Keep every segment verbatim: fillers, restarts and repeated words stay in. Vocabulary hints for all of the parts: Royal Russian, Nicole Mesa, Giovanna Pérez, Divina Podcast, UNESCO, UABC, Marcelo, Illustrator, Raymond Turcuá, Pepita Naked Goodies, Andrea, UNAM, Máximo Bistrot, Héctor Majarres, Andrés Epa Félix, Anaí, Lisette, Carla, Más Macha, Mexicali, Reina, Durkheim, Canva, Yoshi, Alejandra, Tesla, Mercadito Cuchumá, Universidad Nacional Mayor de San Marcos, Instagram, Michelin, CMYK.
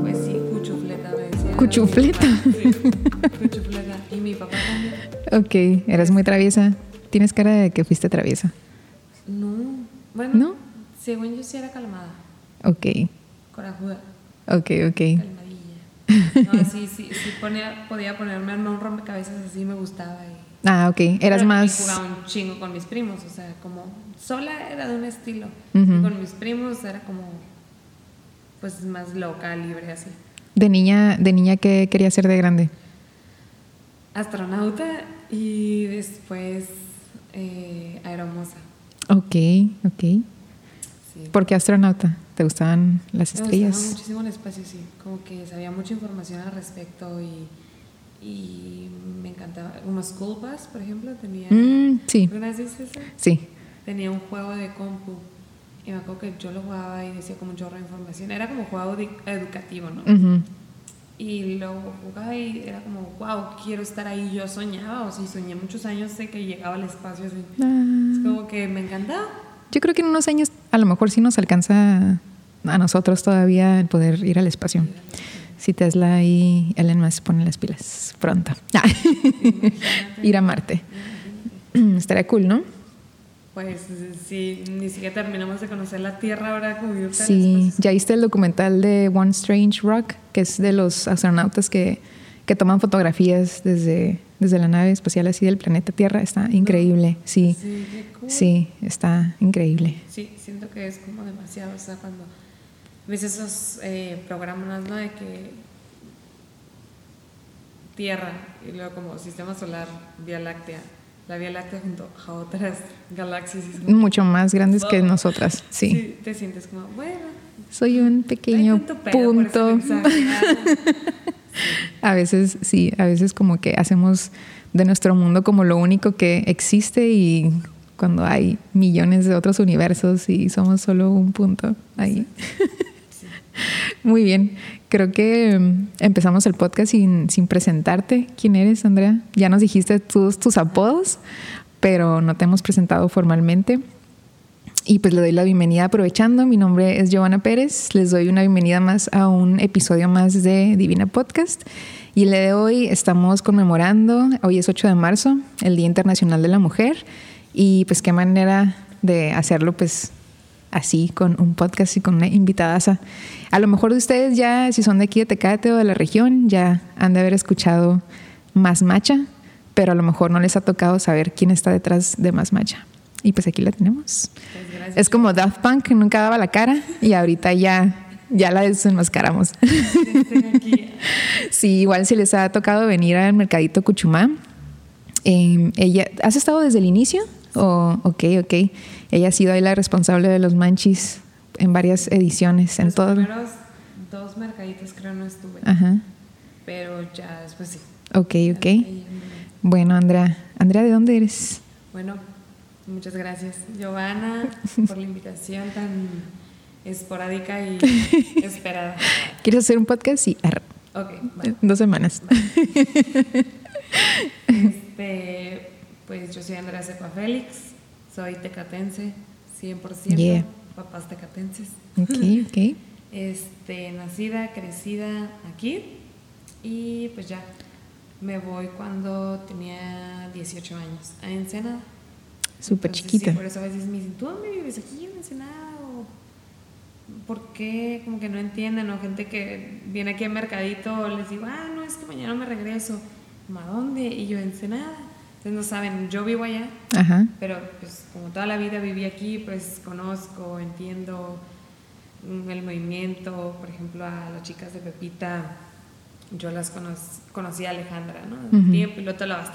Pues sí, cuchufleta me decía. Cuchufleta. Cuchufleta. Y mi papá también. Ok, eras muy traviesa. Tienes cara de que fuiste traviesa. No. Bueno, ¿no? Según yo sí era calmada. Ok. Corajuda. Ok, ok. Calmadilla. No, sí, sí, sí ponía, podía ponerme a un rompecabezas, así me gustaba. Y... Ah, ok. Eras pero más... Yo jugaba un chingo con mis primos, o sea, como... Sola era de un estilo. Uh-huh. Y con mis primos era como... Pues más loca, libre, así. ¿De niña, de niña qué quería ser de grande? Astronauta y después eh, aeromoza. Ok, ok. Sí. ¿Por qué astronauta? ¿Te gustaban las estrellas? Me gustaba muchísimo el espacio, sí. Como que sabía mucha información al respecto y, y me encantaba. Como School Bus, por ejemplo, tenía... Mm, sí. ¿Alguna vez viste eso? Sí. Tenía un juego de compu. Y me acuerdo que yo lo jugaba y decía como un chorro de información. Era como juego de, educativo, ¿no? Uh-huh. Y lo jugaba y era como, wow, quiero estar ahí. Yo soñaba, o sea, soñé muchos años de que llegaba al espacio. Así. Ah. Es como que me encantaba. Yo creo que en unos años a lo mejor sí nos alcanza a nosotros todavía el poder ir al espacio. Si Tesla y Elon Musk ponen las pilas pronto. Ah. Ir a Marte. Estaría cool, ¿no? Pues sí, ni siquiera terminamos de conocer la Tierra ahora. Sí, ¿ya viste el documental de One Strange Rock? Que es de los astronautas que, que toman fotografías desde, desde la nave espacial así del planeta Tierra. Está increíble, sí. Sí, qué cool. Sí, está increíble. Sí, siento que es como demasiado, o sea, cuando ves esos eh, programas, ¿no? De que Tierra y luego como Sistema Solar, Vía Láctea. La Vía Láctea junto a otras galaxias. Mucho más grandes oh. que nosotras, sí. Sí. Te sientes como, bueno. Soy un pequeño punto. Sí. A veces, sí, a veces como que hacemos de nuestro mundo como lo único que existe y cuando hay millones de otros universos y somos solo un punto ahí. Sí. Sí. Muy bien. Creo que empezamos el podcast sin, sin presentarte. ¿Quién eres, Andrea? Ya nos dijiste todos tus apodos, pero no te hemos presentado formalmente. Y pues le doy la bienvenida aprovechando. Mi nombre es Giovanna Pérez. Les doy una bienvenida más a un episodio más de Divina Podcast. Y el de hoy estamos conmemorando, hoy es ocho de marzo, el Día Internacional de la Mujer. Y pues qué manera de hacerlo, pues... así, con un podcast y con una invitadaza. A lo mejor de ustedes ya, si son de aquí de Tecate o de la región, ya han de haber escuchado Más Macha, pero a lo mejor no les ha tocado saber quién está detrás de Más Macha. Y pues aquí la tenemos. Pues gracias, es como Daft Punk, que nunca daba la cara y ahorita ya, ya la desenmascaramos. Sí, igual si les ha tocado venir al Mercadito Cuchumá. Eh, ella, ¿has estado desde el inicio? Oh, ok, ok. Ella ha sido ahí la responsable de los manchis en varias ediciones. En los todo. primeros dos mercaditos creo no estuve. Ajá. Pero ya después sí. Ok, ok. Ahí, bueno, Andrea. Andrea, ¿de dónde eres? Bueno, muchas gracias, Giovanna, por la invitación tan esporádica y esperada. ¿Quieres hacer un podcast? Sí. Ok, vale. Dos semanas. Vale. Este... Pues yo soy Andrés Epa Félix, soy tecatense, cien por ciento, yeah. Papás tecatenses. Ok, ok. Este, nacida, crecida aquí y pues ya, me voy cuando tenía dieciocho años a Ensenada. Súper chiquita. Sí, por eso a veces me dicen, ¿tú dónde vives aquí en Ensenada? ¿Por qué? Como que no entienden, o gente que viene aquí al mercadito les digo, ah, no, es que mañana me regreso. ¿A dónde? Y yo, Ensenada. Entonces no saben, yo vivo allá, ajá, pero pues como toda la vida viví aquí, pues conozco, entiendo el movimiento. Por ejemplo, a las chicas de Pepita, yo las conoc- conocí a Alejandra, ¿no? Uh-huh. Un tiempo y luego te lo vas.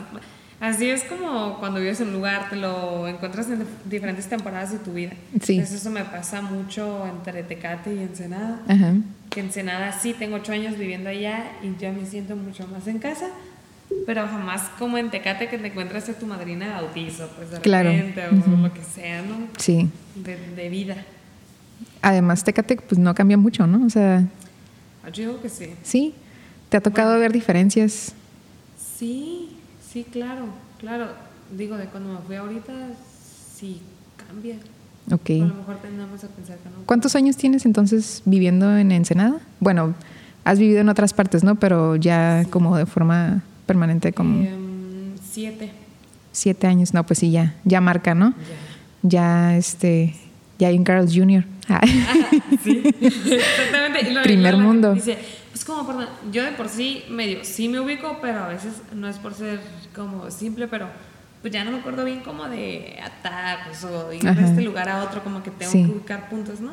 Así es como cuando vives en un lugar, te lo encuentras en diferentes temporadas de tu vida. Sí. Entonces eso me pasa mucho entre Tecate y Ensenada. Ajá. Que Ensenada sí, tengo ocho años viviendo allá y ya me siento mucho más en casa. Pero jamás como en Tecate que te encuentras a tu madrina de bautizo, pues de claro. repente, o uh-huh. lo que sea, ¿no? Sí. De, de vida. Además, Tecate pues no cambia mucho, ¿no? O sea... Yo digo que sí. ¿Sí? ¿Te ha tocado bueno, ver diferencias? Sí, Sí, claro, claro. Digo, de cuando me fui ahorita, sí cambia. Okay. A lo mejor tendremos a pensar que no. ¿Cuántos años tienes entonces viviendo en Ensenada? Bueno, has vivido en otras partes, ¿no? Pero ya sí, como de forma permanente, como... Eh, siete. Siete años, no, pues sí, ya, ya marca, ¿no? Ya, ya este... Ya hay un Carl junior Ah. Sí, exactamente. Lo Primer lo mundo. Dice, pues como, perdón, yo de por sí medio sí me ubico, pero a veces no es por ser como simple, pero pues ya no me acuerdo bien como de atajos o ir de este lugar a otro, como que tengo sí. que ubicar puntos, ¿no?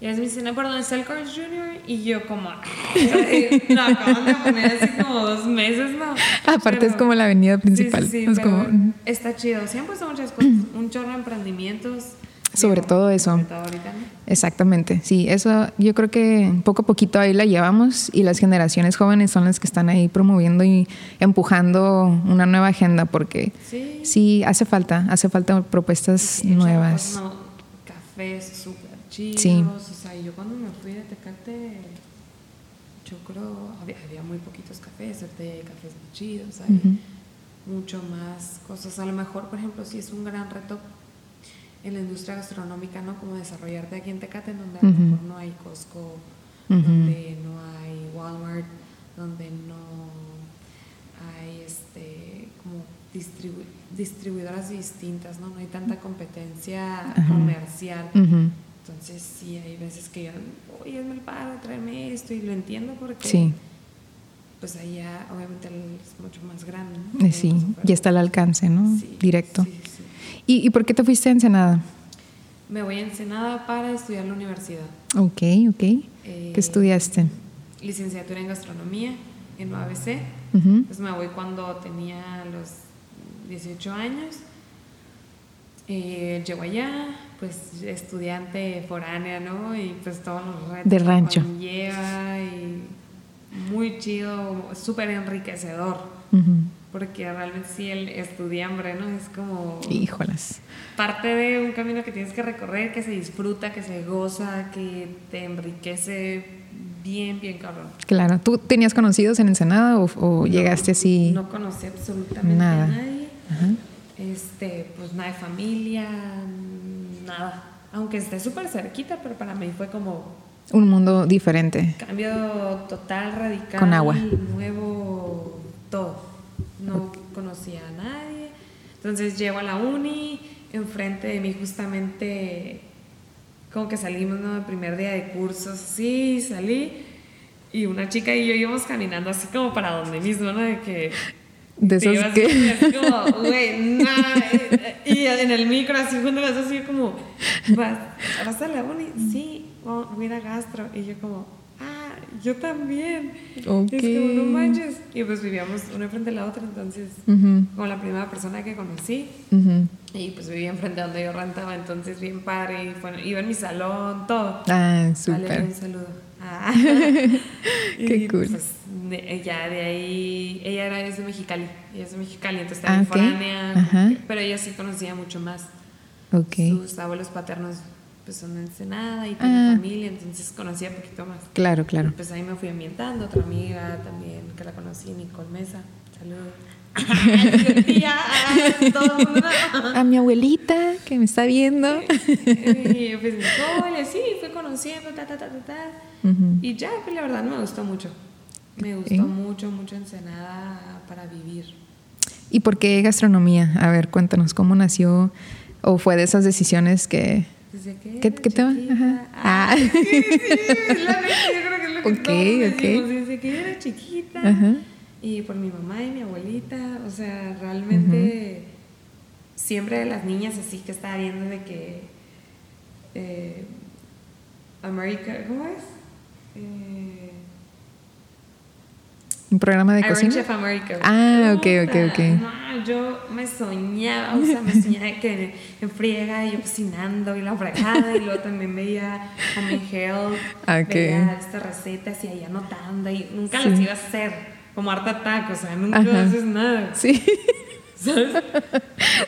Y a veces me dicen, no, perdón, es el Carl junior Y yo como, no, acaban de poner así como dos meses, ¿no? Aparte pero, es como la avenida principal. Sí, sí, es como... Está chido. Se han puesto muchas cosas, un chorro de emprendimientos. Sobre Digo, todo eso. Sobre todo ahorita, ¿no? Exactamente. Sí, eso yo creo que poco a poquito ahí la llevamos y las generaciones jóvenes son las que están ahí promoviendo y empujando una nueva agenda porque sí, sí hace falta, hace falta propuestas sí, nuevas. No, cafés súper chidos. Sí. O sea, yo cuando me fui de Tecate, yo creo, había, había muy poquitos cafés, ahorita hay cafés muy chidos, hay uh-huh. mucho más cosas. A lo mejor, por ejemplo, sí es un gran reto en la industria gastronómica, ¿no? Como desarrollarte aquí en Tecate, donde a lo uh-huh. mejor no hay Costco, uh-huh. donde no hay Walmart, donde no hay este, como distribu- distribuidoras distintas, ¿no? No hay tanta competencia uh-huh. comercial. Uh-huh. Entonces, sí, hay veces que yo, oye, hazme el paro, tráeme esto, y lo entiendo porque... Sí. Pues allá, obviamente, es mucho más grande, ¿no? Sí, ya está al alcance, ¿no? Sí, directo. Sí, sí. ¿Y, ¿Y por qué te fuiste a Ensenada? Me voy a Ensenada para estudiar la universidad. Ok, ok. Eh, ¿Qué estudiaste? Licenciatura en gastronomía en U A B C. Uh-huh. Pues me voy cuando tenía los dieciocho años. Eh, llego allá, pues estudiante foránea, ¿no? Y pues todos los retos. De rancho. Lleva y muy chido, súper enriquecedor. Uh-huh. Porque realmente sí el estudiambre, ¿no? Es como... Híjolas. Parte de un camino que tienes que recorrer, que se disfruta, que se goza, que te enriquece bien, bien cabrón. Claro. ¿Tú tenías conocidos en Ensenada o, o no, llegaste así? No conocí absolutamente nada. a nadie. Ajá. Este, pues nada de familia, nada. Aunque esté súper cerquita, pero para mí fue como... Un mundo diferente. Cambio total, radical. Con agua. Nuevo, todo. No conocía a nadie. Entonces llego a la uni, enfrente de mí justamente, como que salimos, ¿no? El primer día de cursos, sí, salí. Y una chica y yo íbamos caminando así como para donde mismo, ¿no? De que... De esos ibas, que... Así como, güey, nada. Y en el micro así, cuando vas así como, ¿Vas, ¿vas a la uni? Sí, voy a ir a gastro. Y yo como... Yo también. Okay. Es que no manches. Y pues vivíamos una enfrente de la otra, entonces, uh-huh. como la primera persona que conocí. Uh-huh. Y pues vivía enfrente de donde yo rentaba, entonces bien padre. Y bueno, iba en mi salón, todo. Ah, súper. Vale, un saludo. Ah. Qué y, cool. Pues de, ya de ahí, ella era es de Mexicali, ella es de Mexicali, entonces también okay. foránea. Uh-huh. Pero ella sí conocía mucho más. Okay. Sus abuelos paternos pues son de Ensenada y tiene ah. familia, entonces conocía un poquito más. Claro, claro. Y pues ahí me fui ambientando, otra amiga también que la conocí, Nicole Mesa. Saludos. A mi abuelita que me está viendo. Y pues Nicole, sí, fui conociendo, ta, ta, ta, ta, ta. Uh-huh. Y ya, pues la verdad me gustó mucho. Me gustó ¿Eh? mucho, mucho Ensenada para vivir. ¿Y por qué gastronomía? A ver, cuéntanos, ¿cómo nació? ¿O fue de esas decisiones que... Desde que ¿Qué, ¿qué tema? Ajá. Ah. Sí, sí, es la verdad, yo creo que es lo que okay, todos decimos. Okay. Desde que yo era chiquita uh-huh. y por mi mamá y mi abuelita, o sea, realmente uh-huh. siempre de las niñas así que estaba viendo de que eh, America, ¿cómo es? Eh, ¿Un programa de Iron cocina? Iron Chef America. Ah, ok, ok, ok. No, yo me soñaba, o sea, me soñaba que en friega y yo cocinando y la fregada y luego también veía Home and Health, okay. veía estas recetas y ahí anotando y nunca sí. las iba a hacer, como harta taco, o sea, nunca Ajá. haces nada. Sí. ¿Sabes?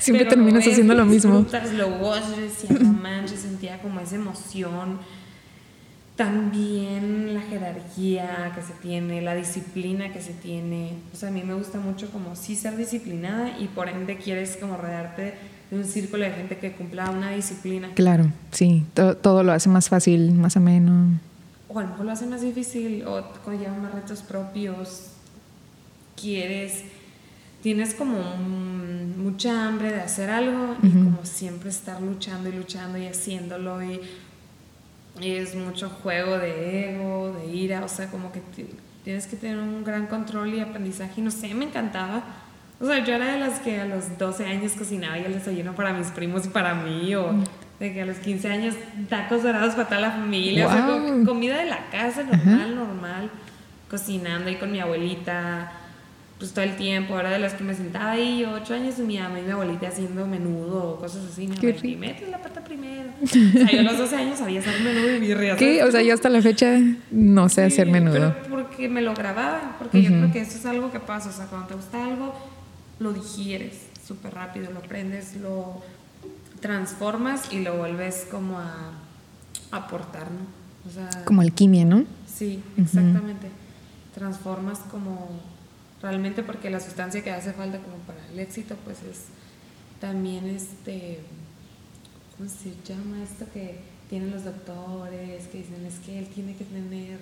Siempre Pero terminas haciendo lo mismo. Disfrutas, lo gozas, decía, no manches, sentía como esa emoción. también la jerarquía que se tiene, la disciplina que se tiene. O sea, a mí me gusta mucho como sí ser disciplinada y por ende quieres como rodearte de un círculo de gente que cumpla una disciplina. Claro, sí, todo, todo lo hace más fácil, más ameno. O a lo mejor lo hace más difícil o conlleva más retos propios. Quieres, tienes como mucha hambre de hacer algo y uh-huh. como siempre estar luchando y luchando y haciéndolo y... es mucho juego de ego, de ira, o sea, como que t- tienes que tener un gran control y aprendizaje. No sé, me encantaba. O sea, yo era de las que a los doce años cocinaba y el desayuno para mis primos y para mí, o de que a los quince años tacos dorados para toda la familia. Wow. O sea, como comida de la casa, normal, uh-huh. normal, cocinando ahí con mi abuelita, pues todo el tiempo. Era de las que me sentaba ahí, ocho años, y mi mamá y mi abuelita haciendo menudo, cosas así. Mi mamá, y metes la pata primero. O sea, yo a los doce años sabía hacer menudo y birria. ¿Qué? O sea, yo hasta la fecha no sé sí, hacer menudo. Pero porque me lo grababa, porque uh-huh. yo creo que eso es algo que pasa. O sea, cuando te gusta algo, lo digieres súper rápido, lo aprendes, lo transformas y lo vuelves como a aportar, ¿no? O sea, como alquimia, ¿no? Sí, exactamente. Uh-huh. Transformas como realmente, porque la sustancia que hace falta como para el éxito, pues es también este... ¿cómo se llama esto que tienen los doctores? Que dicen, es que él tiene que tener,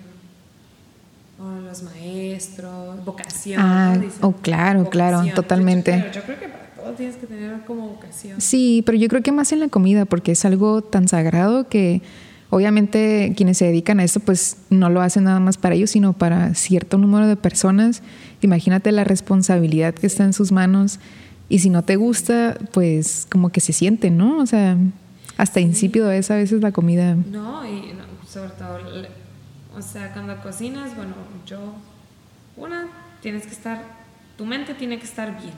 o los maestros, vocación. Ah, dicen, oh, claro, vocación. Claro, totalmente. Pero yo, yo creo que para todo tienes que tener como vocación. Sí, pero yo creo que más en la comida, porque es algo tan sagrado que obviamente quienes se dedican a esto pues no lo hacen nada más para ellos, sino para cierto número de personas. Imagínate la responsabilidad que está en sus manos. Y si no te gusta, pues como que se siente, ¿no? O sea, hasta insípido es a veces la comida. No, y no, sobre todo, o sea, cuando cocinas, bueno, yo, una, tienes que estar, tu mente tiene que estar bien.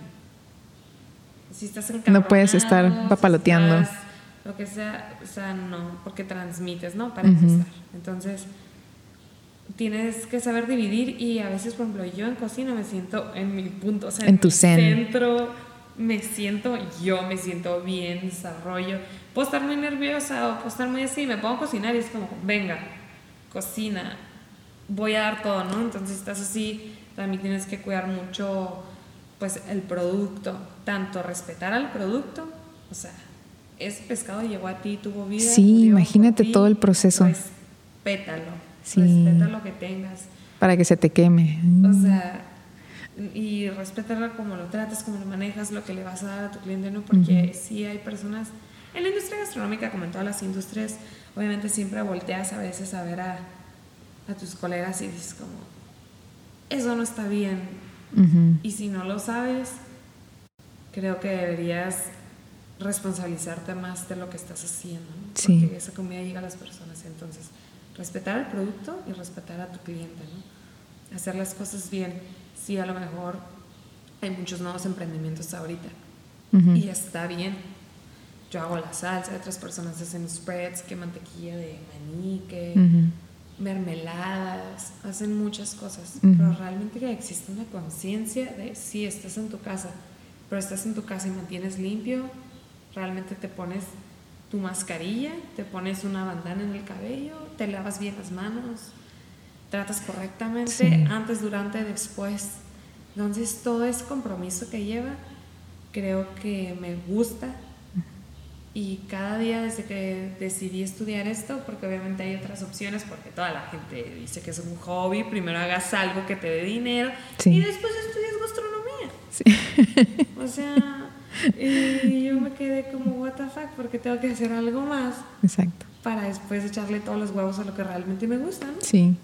Si estás encabronado, no puedes estar papaloteando. Si estás, lo que sea, o sea, no, porque transmites, ¿no? Para uh-huh. empezar. Entonces, tienes que saber dividir y a veces, por ejemplo, yo en cocina me siento en mi punto, o sea, en, en tu zen. Centro... me siento yo, me siento bien, desarrollo. Puedo estar muy nerviosa o puedo estar muy así, me pongo a cocinar y es como, venga, cocina, voy a dar todo, ¿no? Entonces estás así, también tienes que cuidar mucho, pues, el producto, tanto respetar al producto, o sea, ese pescado llegó a ti, tuvo vida. Sí, imagínate ti, todo el proceso. Respétalo, sí. Respeta lo que tengas. Para que se te queme. O sea... y respetarla como lo tratas, como lo manejas, lo que le vas a dar a tu cliente, ¿no? Porque uh-huh. sí hay personas en la industria gastronómica, como en todas las industrias, obviamente siempre volteas a veces a ver a, a tus colegas y dices como, eso no está bien. Uh-huh. Y si no lo sabes, creo que deberías responsabilizarte más de lo que estás haciendo, ¿no? Sí. Porque esa comida llega a las personas. Entonces, respetar el producto y respetar a tu cliente, ¿no? Hacer las cosas bien. Sí, a lo mejor hay muchos nuevos emprendimientos ahorita uh-huh. y está bien. Yo hago la salsa, otras personas hacen spreads, que mantequilla de maní, que uh-huh. mermeladas, hacen muchas cosas, uh-huh. pero realmente que existe una conciencia de sí, estás en tu casa, pero estás en tu casa y mantienes limpio, realmente te pones tu mascarilla, te pones una bandana en el cabello, te lavas bien las manos, tratas correctamente, sí. antes, durante, después. Entonces todo ese compromiso que lleva creo que me gusta y cada día desde que decidí estudiar esto, porque obviamente hay otras opciones, porque toda la gente dice que es un hobby, primero hagas algo que te dé dinero sí. y después estudias gastronomía sí. o sea, y yo me quedé como what the fuck, porque tengo que hacer algo más exacto para después echarle todos los huevos a lo que realmente me gusta, ¿no? Sí.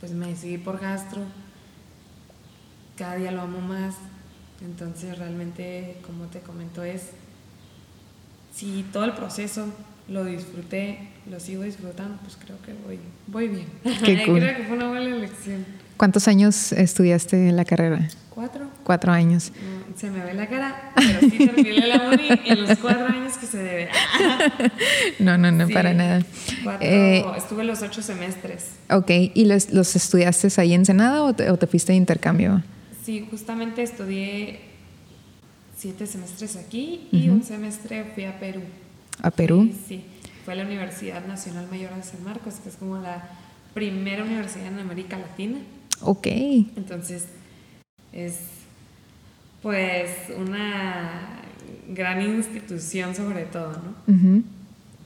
Pues me decidí por gastro, cada día lo amo más, entonces realmente, como te comento, es, si todo el proceso lo disfruté, lo sigo disfrutando, pues creo que voy, voy bien. Qué cool. Creo que fue una buena elección. ¿Cuántos años estudiaste la carrera? Cuatro. Cuatro años. No, se me ve la cara, pero sí terminé la uni en los cuatro años que se debe. No, no, no, sí, para nada. Cuatro, eh, estuve los ocho semestres. Ok, ¿y los, los estudiaste ahí en Senada o te, o te fuiste de intercambio? Sí, justamente estudié siete semestres aquí y uh-huh. un semestre fui a Perú. ¿A Perú? Sí, sí. fue la Universidad Nacional Mayor de San Marcos, que es como la primera universidad en América Latina. Ok. Entonces, es pues una gran institución sobre todo, ¿no? Uh-huh.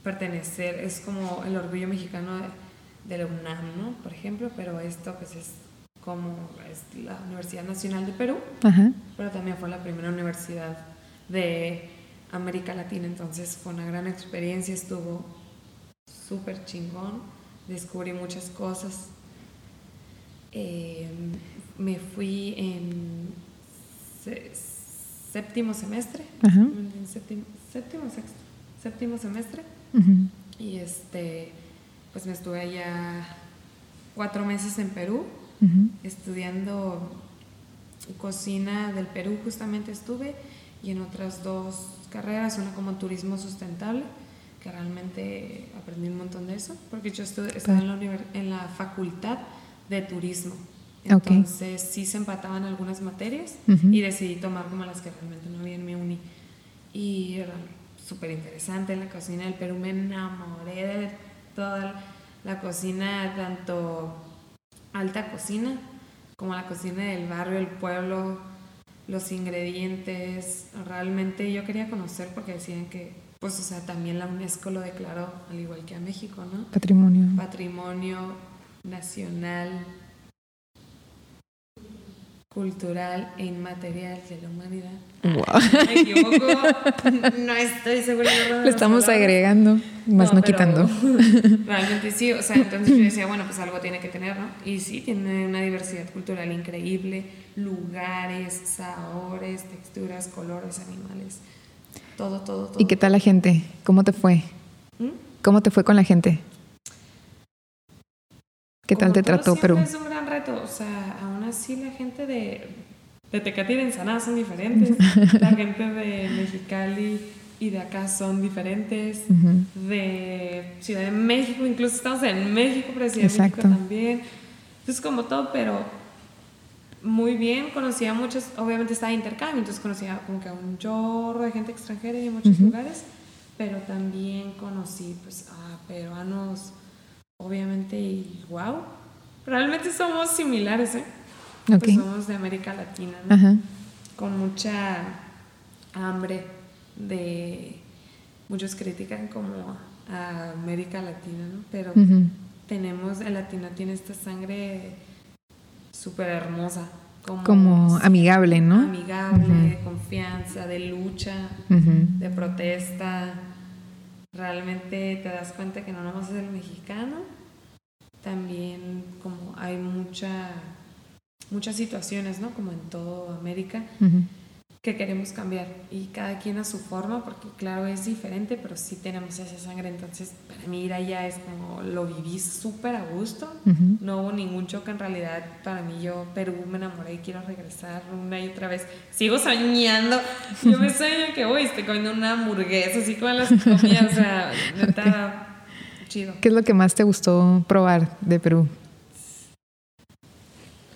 Pertenecer es como el orgullo mexicano de, de la UNAM, ¿no? Por ejemplo, pero esto pues es como es la Universidad Nacional de Perú, uh-huh, pero también fue la primera universidad de América Latina, entonces fue una gran experiencia, estuvo súper chingón, descubrí muchas cosas. Eh, me fui en se, séptimo semestre, uh-huh, en séptimo, séptimo, sexto, séptimo semestre, uh-huh, y este, pues me estuve allá cuatro meses en Perú, uh-huh, estudiando cocina del Perú, justamente estuve, y en otras dos carreras, una como turismo sustentable, que realmente aprendí un montón de eso, porque yo estuve, estaba en la, univers- en la facultad de turismo, entonces okay, sí se empataban algunas materias, uh-huh, y decidí tomar como las que realmente no había en mi uni, y era súper interesante. En la cocina del Perú me enamoré de toda la cocina, tanto alta cocina como la cocina del barrio, el pueblo, los ingredientes. Realmente yo quería conocer, porque decían que, pues, o sea, también la UNESCO lo declaró, al igual que a México, ¿no? Patrimonio. Patrimonio nacional, cultural e inmaterial de la humanidad. Wow. Ah, me equivoco, no estoy segura. No, lo estamos palabras. Agregando, más no, no quitando. Realmente sí, o sea, entonces yo decía, bueno, pues algo tiene que tener, ¿no? Y sí, tiene una diversidad cultural increíble, lugares, sabores, texturas, colores, animales, todo, todo, todo. ¿Y qué tal la gente? ¿Cómo te fue? ¿Mm? ¿Cómo te fue con la gente? ¿Qué tal te trató Perú? Es un gran reto, o sea, aún así la gente de, de Tecate y de Ensenada son diferentes, la gente de Mexicali y de acá son diferentes, uh-huh, de Ciudad de México, incluso estamos en México, pero Ciudad de México también, entonces como todo, pero muy bien, conocía a muchos, obviamente estaba de intercambio, entonces conocía como que a un chorro de gente extranjera y en muchos uh-huh lugares, pero también conocí pues a peruanos, obviamente, y wow, realmente somos similares, ¿eh? Okay. Pues somos de América Latina, ¿no? Ajá. Con mucha hambre de, muchos critican como a América Latina, ¿no? Pero uh-huh tenemos, el latino tiene esta sangre súper hermosa, como, como amigable, ¿no? Amigable, uh-huh, de confianza, de lucha, uh-huh, de protesta. Realmente te das cuenta que no nomás es el mexicano, también como hay mucha, muchas situaciones, ¿no? Como en toda América, uh-huh, que queremos cambiar. Y cada quien a su forma, porque claro, es diferente, pero sí tenemos esa sangre. Entonces, para mí ir allá es como, lo viví súper a gusto. Uh-huh. No hubo ningún choque en realidad. Para mí, yo, Perú, me enamoré y quiero regresar una y otra vez. Sigo soñando. Yo me sueño que, uy, estoy comiendo una hamburguesa, así como las comidas. O sea, neta, okay, chido. ¿Qué es lo que más te gustó probar de Perú?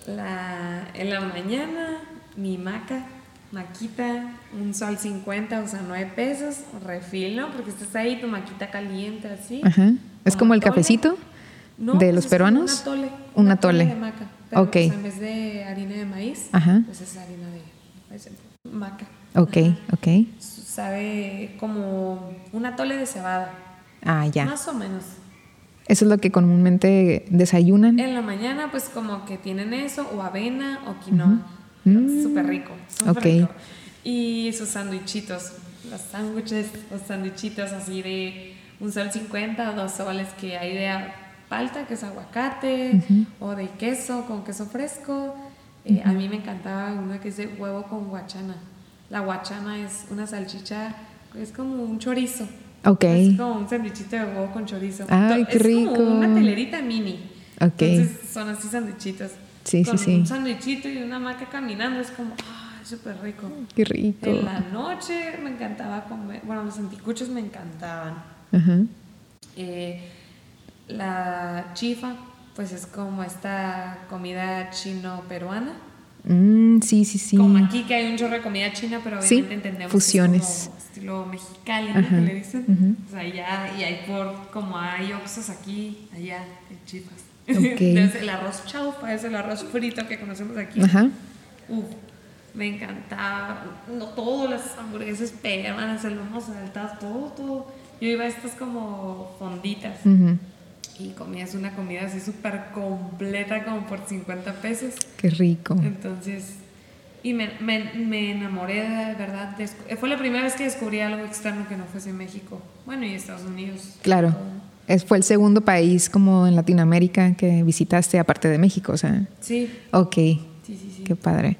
La, en la mañana, mi maca. Maquita, un sol cincuenta, o sea, nueve pesos, refil, ¿no? Porque estás ahí, tu maquita caliente, así. Ajá. ¿Es como el cafecito no, de los peruanos? Un atole. Un atole. De maca. Pero, ok. Pues, en vez de harina de maíz, ajá, pues es harina de maca. Ok, ajá, ok. Sabe como un atole de cebada. Ah, ya. Más o menos. Eso es lo que comúnmente desayunan. En la mañana, pues como que tienen eso, o avena, o quinoa. Uh-huh. Súper rico, súper okay rico. Y sus sándwichitos, los sándwiches, los sándwichitos así de un sol cincuenta, dos soles, que hay de palta, que es aguacate, uh-huh, o de queso, con queso fresco. Eh, uh-huh. A mí me encantaba una que es de huevo con guachana. La guachana es una salchicha, es como un chorizo. Okay. Es como un sándwichito de huevo con chorizo. Ay, qué rico. Es como una telerita mini. Okay. Entonces son así sándwichitos. Sí, con sí, sí, un sándwichito y una maca caminando, es como, ah, súper rico. Qué rico. En la noche me encantaba comer, bueno, los anticuchos me encantaban. Uh-huh. Eh, la chifa, pues es como esta comida chino-peruana, Mm, sí, sí, sí. Como aquí que hay un chorro de comida china, pero obviamente sí, entendemos fusiones. Que es como estilo mexicano, ¿no? Que le dicen. Uh-huh. O sea, allá, y hay por, como hay oxos aquí, allá, en Chiapas. Okay. Desde el arroz chaufa, es el arroz frito que conocemos aquí. Ajá. Uf, me encantaba. No, todas las hamburguesas peruanas, el lomo saltado, todo, todo. Yo iba a estas como fonditas. Uh-huh. Y comías una comida así súper completa como por cincuenta pesos. Qué rico. Entonces, y me, me, me enamoré de verdad. De, fue la primera vez que descubrí algo externo que no fuese México. Bueno, y Estados Unidos. Claro. Es, fue el segundo país como en Latinoamérica que visitaste aparte de México, o sea. Sí. Ok. Sí, sí, sí. Qué padre.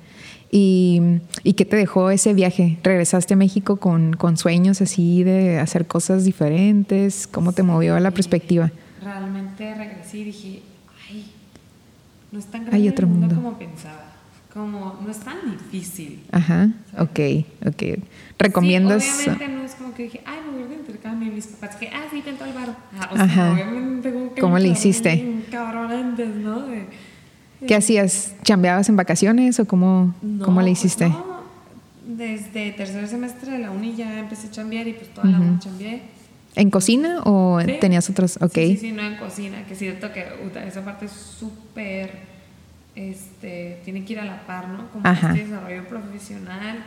¿Y, y qué te dejó ese viaje? ¿Regresaste a México con, con sueños así de hacer cosas diferentes? ¿Cómo te sí. movió la perspectiva? Realmente regresé y dije, ay, no es tan grande hay otro el mundo, mundo como pensaba, como no es tan difícil. Ajá, ¿sabes? ok, ok. ¿Recomiendas? Sí, obviamente no es como que dije, ay, me voy a intercambio y mis papás que, ah, sí, tentó al baro. Ah, o sea, ajá. Obviamente tengo que... ¿Cómo le hiciste? Un cabrón antes, ¿no? De, de, ¿Qué hacías? ¿Chambeabas en vacaciones o cómo, no, cómo le hiciste? Pues no, desde tercer semestre de la uni ya empecé a chambear y pues toda uh-huh. la uni chambeé. ¿En cocina o sí. tenías otros? Okay. Sí, sí, sí, no en cocina, que siento que esa parte es súper, este, tiene que ir a la par, ¿no? Como ajá. este desarrollo profesional.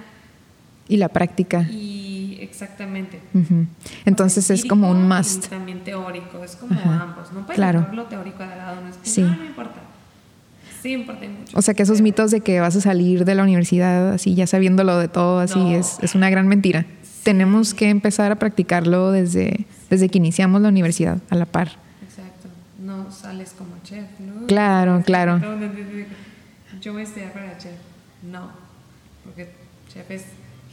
Y la práctica. Y exactamente. Uh-huh. Entonces es como un must. Y también teórico, es como ajá. ambos, no puedes claro. lo teórico de lado, no es que sí. no, no importa. Sí, importa mucho. O sea, que esos pero... mitos de que vas a salir de la universidad así ya sabiéndolo de todo, así no. es, es una gran mentira. Tenemos que empezar a practicarlo desde, desde que iniciamos la universidad, a la par. Exacto. No sales como chef, ¿no? Claro, claro. Yo voy a estudiar para chef. No, porque chef es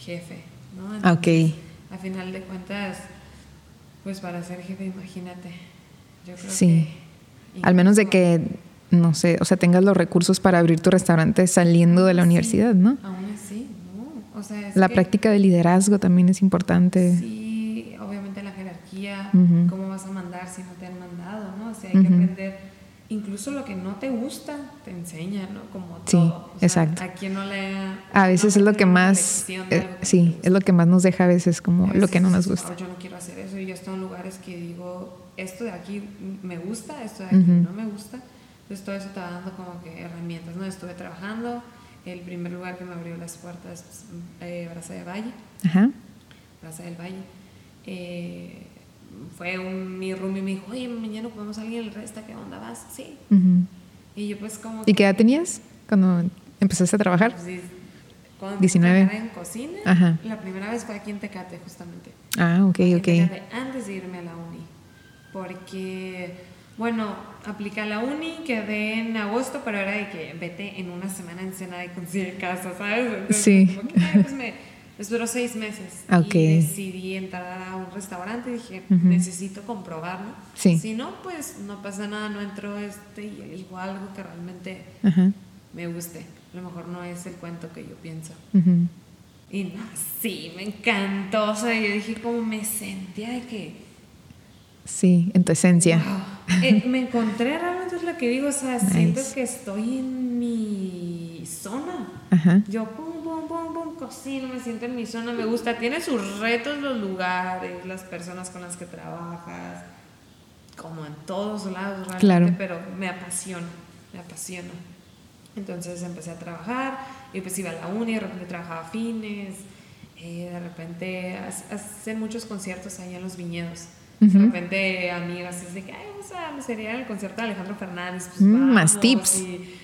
jefe, ¿no? Entonces, ok. A final de cuentas, pues para ser jefe, imagínate. Yo creo sí. que al menos de que, no sé, o sea, tengas los recursos para abrir tu restaurante saliendo de la sí. universidad, ¿no? Aún así. O sea, la práctica de liderazgo también es importante. Sí, obviamente la jerarquía, uh-huh. cómo vas a mandar si no te han mandado, ¿no? O sea, hay uh-huh. que aprender, incluso lo que no te gusta, te enseña, ¿no? Como sí, todo. O sea, exacto. A quien no le... A veces no, es lo que más... Eh, que sí, es lo que más nos deja a veces como a veces, lo que no nos gusta. No, yo no quiero hacer eso. Yo estoy en lugares que digo, esto de aquí me gusta, esto de aquí uh-huh. no me gusta. Entonces todo eso te va dando como que herramientas, ¿no? Estuve trabajando... El primer lugar que me abrió las puertas es eh, Brasa del Valle. Ajá. Brasa del Valle. Eh, fue un, mi roomie me dijo, oye, mañana podemos a alguien el resto, ¿qué onda vas? Sí. Uh-huh. Y yo pues como... ¿Y que, qué edad tenías cuando empezaste a trabajar? Pues, cuando diecinueve. Empecé a trabajar en cocina, ajá. la primera vez fue aquí en Tecate, justamente. Ah, ok, aquí ok. Tecate, antes de irme a la uni. Porque... Bueno, apliqué a la uni, quedé en agosto, pero era de que vete en una semana en cena y consigue casa, ¿sabes? Entonces, sí. Como que, ay, pues me, pues duró seis meses. Okay. Y decidí entrar a un restaurante y dije, uh-huh. necesito comprobarlo. Sí. Si no, pues no pasa nada, no entro este y elijo algo que realmente uh-huh. me guste. A lo mejor no es el cuento que yo pienso. Uh-huh. Y no, sí, me encantó. O sea, yo dije como me sentía de que... Sí, en tu esencia. Wow. Eh, me encontré realmente, es lo que digo, o sea, nice. Siento que estoy en mi zona. Ajá. Yo pum, pum, pum, pum, cocino, me siento en mi zona, me gusta. Tiene sus retos los lugares, las personas con las que trabajas, como en todos lados realmente, claro. pero me apasiona, me apasiona. Entonces empecé a trabajar y pues iba a la uni, de repente trabajaba fines, eh, de repente hacen muchos conciertos ahí en los viñedos. Uh-huh. De repente amigas es de que ay, vamos a me sería el concierto de Alejandro Fernández pues, mm, vamos, más tips y,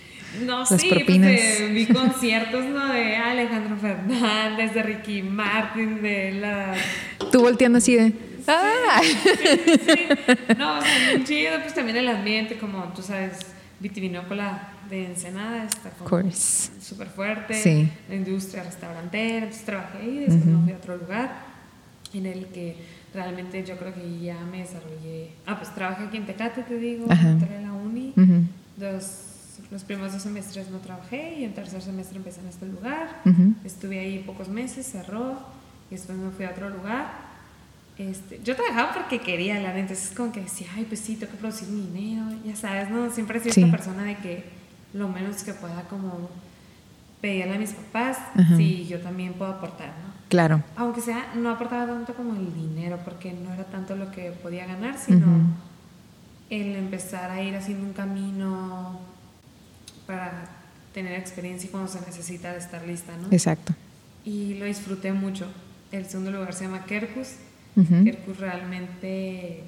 no las sí propinas. Pues, eh, vi conciertos no de Alejandro Fernández de Ricky Martin de la tú volteando así de sí, ah sí, sí. No o sea muy chido pues también el ambiente como tú sabes vitivinícola de Ensenada está como súper fuerte sí. la industria restaurantera pues trabajé ahí después uh-huh. me fui a otro lugar en el que realmente yo creo que ya me desarrollé. Ah, pues trabajé aquí en Tecate, te digo, ajá. entré a la uni. Uh-huh. Dos, los primeros dos semestres no trabajé y en tercer semestre empecé en este lugar. Uh-huh. Estuve ahí pocos meses, cerró y después me fui a otro lugar. Este, yo trabajaba porque quería, la neta, es como que decía, ay, pues sí, tengo que producir mi dinero, ya sabes, ¿no? Siempre he sido sí. esta persona de que lo menos que pueda como... pedirle a mis papás, ajá, si yo también puedo aportar, ¿no? Claro. Aunque sea, no aportaba tanto como el dinero, porque no era tanto lo que podía ganar, sino uh-huh, el empezar a ir haciendo un camino para tener experiencia y cuando se necesita estar lista, ¿no? Exacto. Y lo disfruté mucho. El segundo lugar se llama Quercus. Uh-huh. Quercus realmente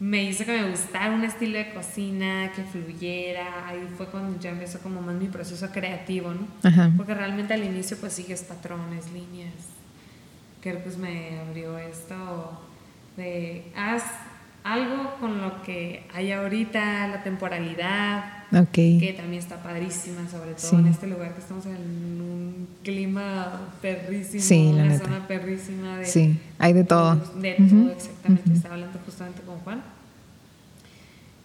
me hizo que me gustara un estilo de cocina que fluyera. Ahí fue cuando ya empezó como más mi proceso creativo, ¿no? Ajá. Porque realmente al inicio pues sigues patrones, líneas. Quercus me abrió esto de haz algo con lo que hay ahorita, la temporalidad, okay, que también está padrísima, sobre todo sí, en este lugar que estamos en un clima perrísimo, sí, una neta, zona perrísima de, sí, hay de todo, de, de uh-huh, todo, exactamente, uh-huh, estaba hablando justamente con Juan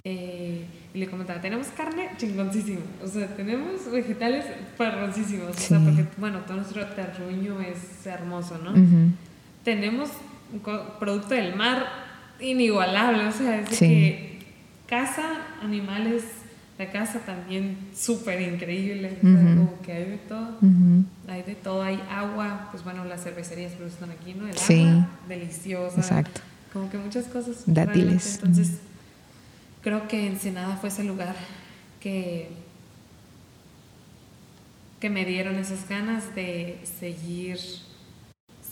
eh, y le comentaba, tenemos carne chingoncísima, o sea, tenemos vegetales parroncísimos, sí, o sea, porque bueno, todo nuestro terruño es hermoso, ¿no? Uh-huh. Tenemos un co- producto del mar inigualable, o sea, es sí, que casa, animales, la casa también súper increíble, uh-huh, o sea, como que hay de todo, uh-huh, hay de todo, hay agua, pues bueno, las cervecerías producen aquí, ¿no? El sí, agua, deliciosa, exacto, como que muchas cosas, dátiles, entonces uh-huh, creo que Ensenada fue ese lugar que que me dieron esas ganas de seguir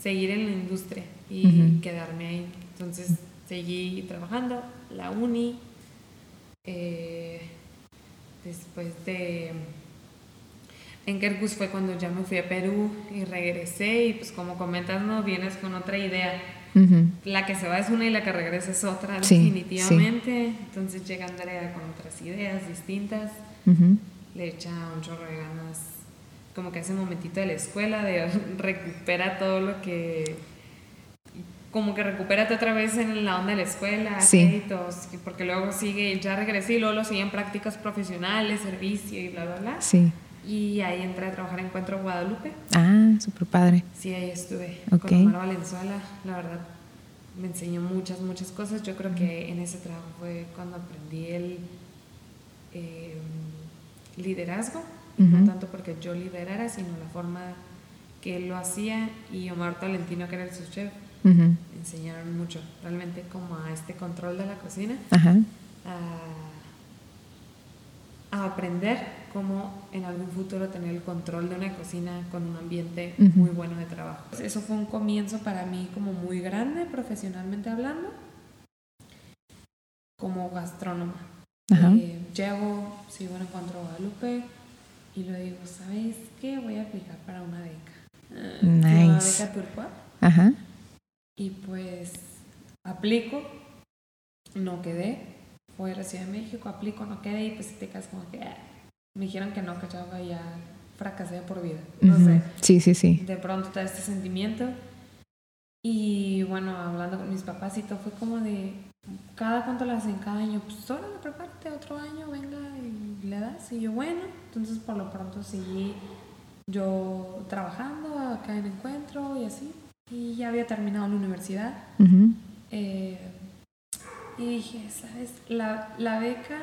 seguir en la industria y uh-huh, quedarme ahí, entonces seguí trabajando, la uni, eh, después de... En Quercus fue cuando ya me fui a Perú y regresé y pues como comentas, no vienes con otra idea. Uh-huh. La que se va es una y la que regresa es otra, sí, definitivamente. Sí. Entonces llega Andrea con otras ideas distintas, uh-huh, le echa un chorro de ganas, como que hace un momentito de la escuela, de recupera todo lo que... como que recupérate otra vez en la onda de la escuela, sí, créditos, porque luego sigue, ya regresé y luego lo siguen prácticas profesionales, servicio y bla, bla, bla. Sí. Y ahí entré a trabajar en Encuentro Guadalupe. Ah, súper padre. Sí, ahí estuve, okay, con Omar Valenzuela, la verdad, me enseñó muchas, muchas cosas. Yo creo que en ese trabajo fue cuando aprendí el eh, liderazgo, uh-huh, no tanto porque yo liderara, sino la forma que él lo hacía, y Omar Valentino, que era el subchef, uh-huh, enseñaron mucho realmente como a este control de la cocina, uh-huh, a, a aprender cómo en algún futuro tener el control de una cocina con un ambiente uh-huh, muy bueno de trabajo. Eso fue un comienzo para mí como muy grande profesionalmente hablando como gastrónoma, uh-huh, eh, llego, sigo en Encuentro Guadalupe y le digo, ¿sabes qué? Voy a aplicar para una beca, uh, nice, una Beca Turcuá, ajá, uh-huh. Y pues aplico, no quedé, fui a la Ciudad de México, aplico, no quedé, y pues si te quedas como que ah, me dijeron que no, que yo ya fracasé por vida, no uh-huh, sé. Sí, sí, sí. De pronto te da este sentimiento. Y bueno, hablando con mis papás y todo, fue como de, ¿cada cuánto lo hacen? Cada año, pues solo le prepárate, otro año, venga y le das. Y yo, bueno, entonces por lo pronto seguí yo trabajando acá en Encuentro y así. Y ya había terminado la universidad, uh-huh, eh, y dije, ¿sabes? La, la beca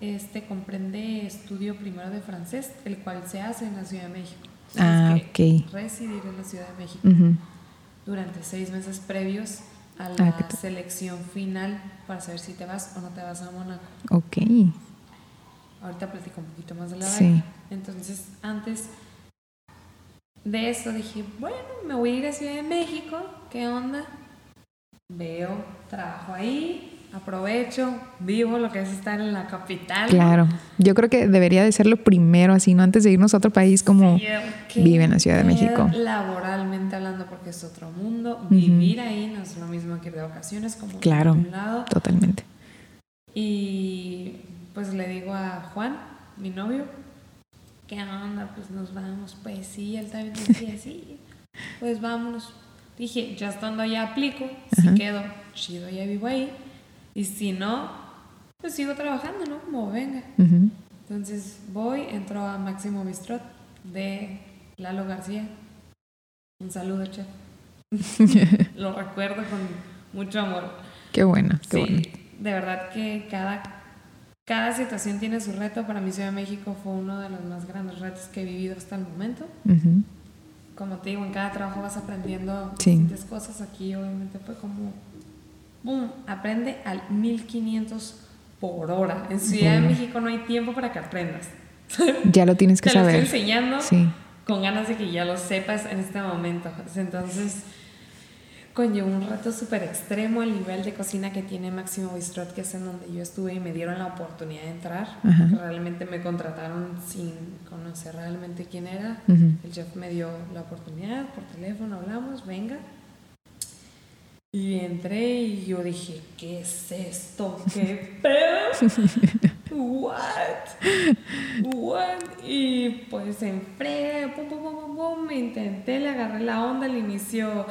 este, comprende estudio primero de francés, el cual se hace en la Ciudad de México. Ah, ok. Residir en la Ciudad de México, uh-huh, durante seis meses previos a la ah, te... selección final para saber si te vas o no te vas a Mónaco. Ok. Ahorita platico un poquito más de la beca. Sí. Entonces, antes... de eso dije, bueno, me voy a ir a Ciudad de México, ¿qué onda? Veo, trabajo ahí, aprovecho, vivo lo que es estar en la capital. Claro, yo creo que debería de ser lo primero, así, ¿no? Antes de irnos a otro país, como sí, vive en la Ciudad de México. Laboralmente hablando, porque es otro mundo, uh-huh, vivir ahí no es lo mismo que ir de vacaciones, como claro, de un lado. Totalmente. Y pues le digo a Juan, mi novio, ¿qué onda? Pues nos vamos, pues sí, él también decía, sí, pues vámonos. Dije, ya estando allá aplico, si ajá, quedo, chido, ya vivo ahí, y si no, pues sigo trabajando, ¿no? Como venga. Uh-huh. Entonces voy, entro a Máximo Bistrot de Lalo García. Un saludo, chef. Lo recuerdo con mucho amor. Qué bueno, qué sí, bueno. De verdad que cada Cada situación tiene su reto. Para mí Ciudad de México fue uno de los más grandes retos que he vivido hasta el momento. Uh-huh. Como te digo, en cada trabajo vas aprendiendo sí. distintas cosas. Aquí obviamente fue como... ¡Bum! Aprende al mil quinientos por hora. En Ciudad bueno. de México no hay tiempo para que aprendas. Ya lo tienes que te saber. Te lo estoy enseñando sí. con ganas de que ya lo sepas en este momento. Entonces... conllevó un reto súper extremo el nivel de cocina que tiene Máximo Bistrot, que es en donde yo estuve y me dieron la oportunidad de entrar. Ajá. Realmente me contrataron sin conocer realmente quién era. Uh-huh. El chef me dio la oportunidad, por teléfono hablamos, venga. Y entré y yo dije, ¿qué es esto? ¿Qué pedo? ¿What? ¿What? Y pues enfré, pum, pum, pum, pum, pum, me intenté, le agarré la onda al inicio...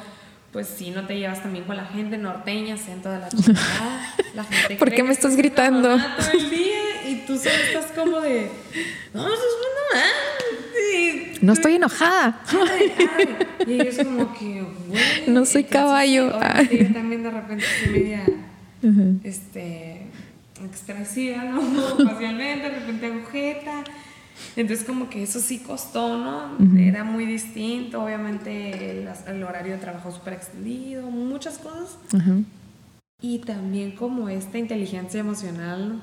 Pues sí, no te llevas también con la gente norteña, acento de la chingada. La gente ¿por qué me estás gritando? Todo el día y tú solo estás como de... No, eso es una... No estoy enojada. Ay, ay. Y ellos como que... Güey. No soy entonces, caballo. Yo también de repente soy media... Uh-huh. Este... extravesida, ¿no? Facialmente, de repente agujeta. Entonces como que eso sí costó, ¿no? Uh-huh. Era muy distinto, obviamente el, el horario de trabajo súper extendido, muchas cosas. Uh-huh. Y también como esta inteligencia emocional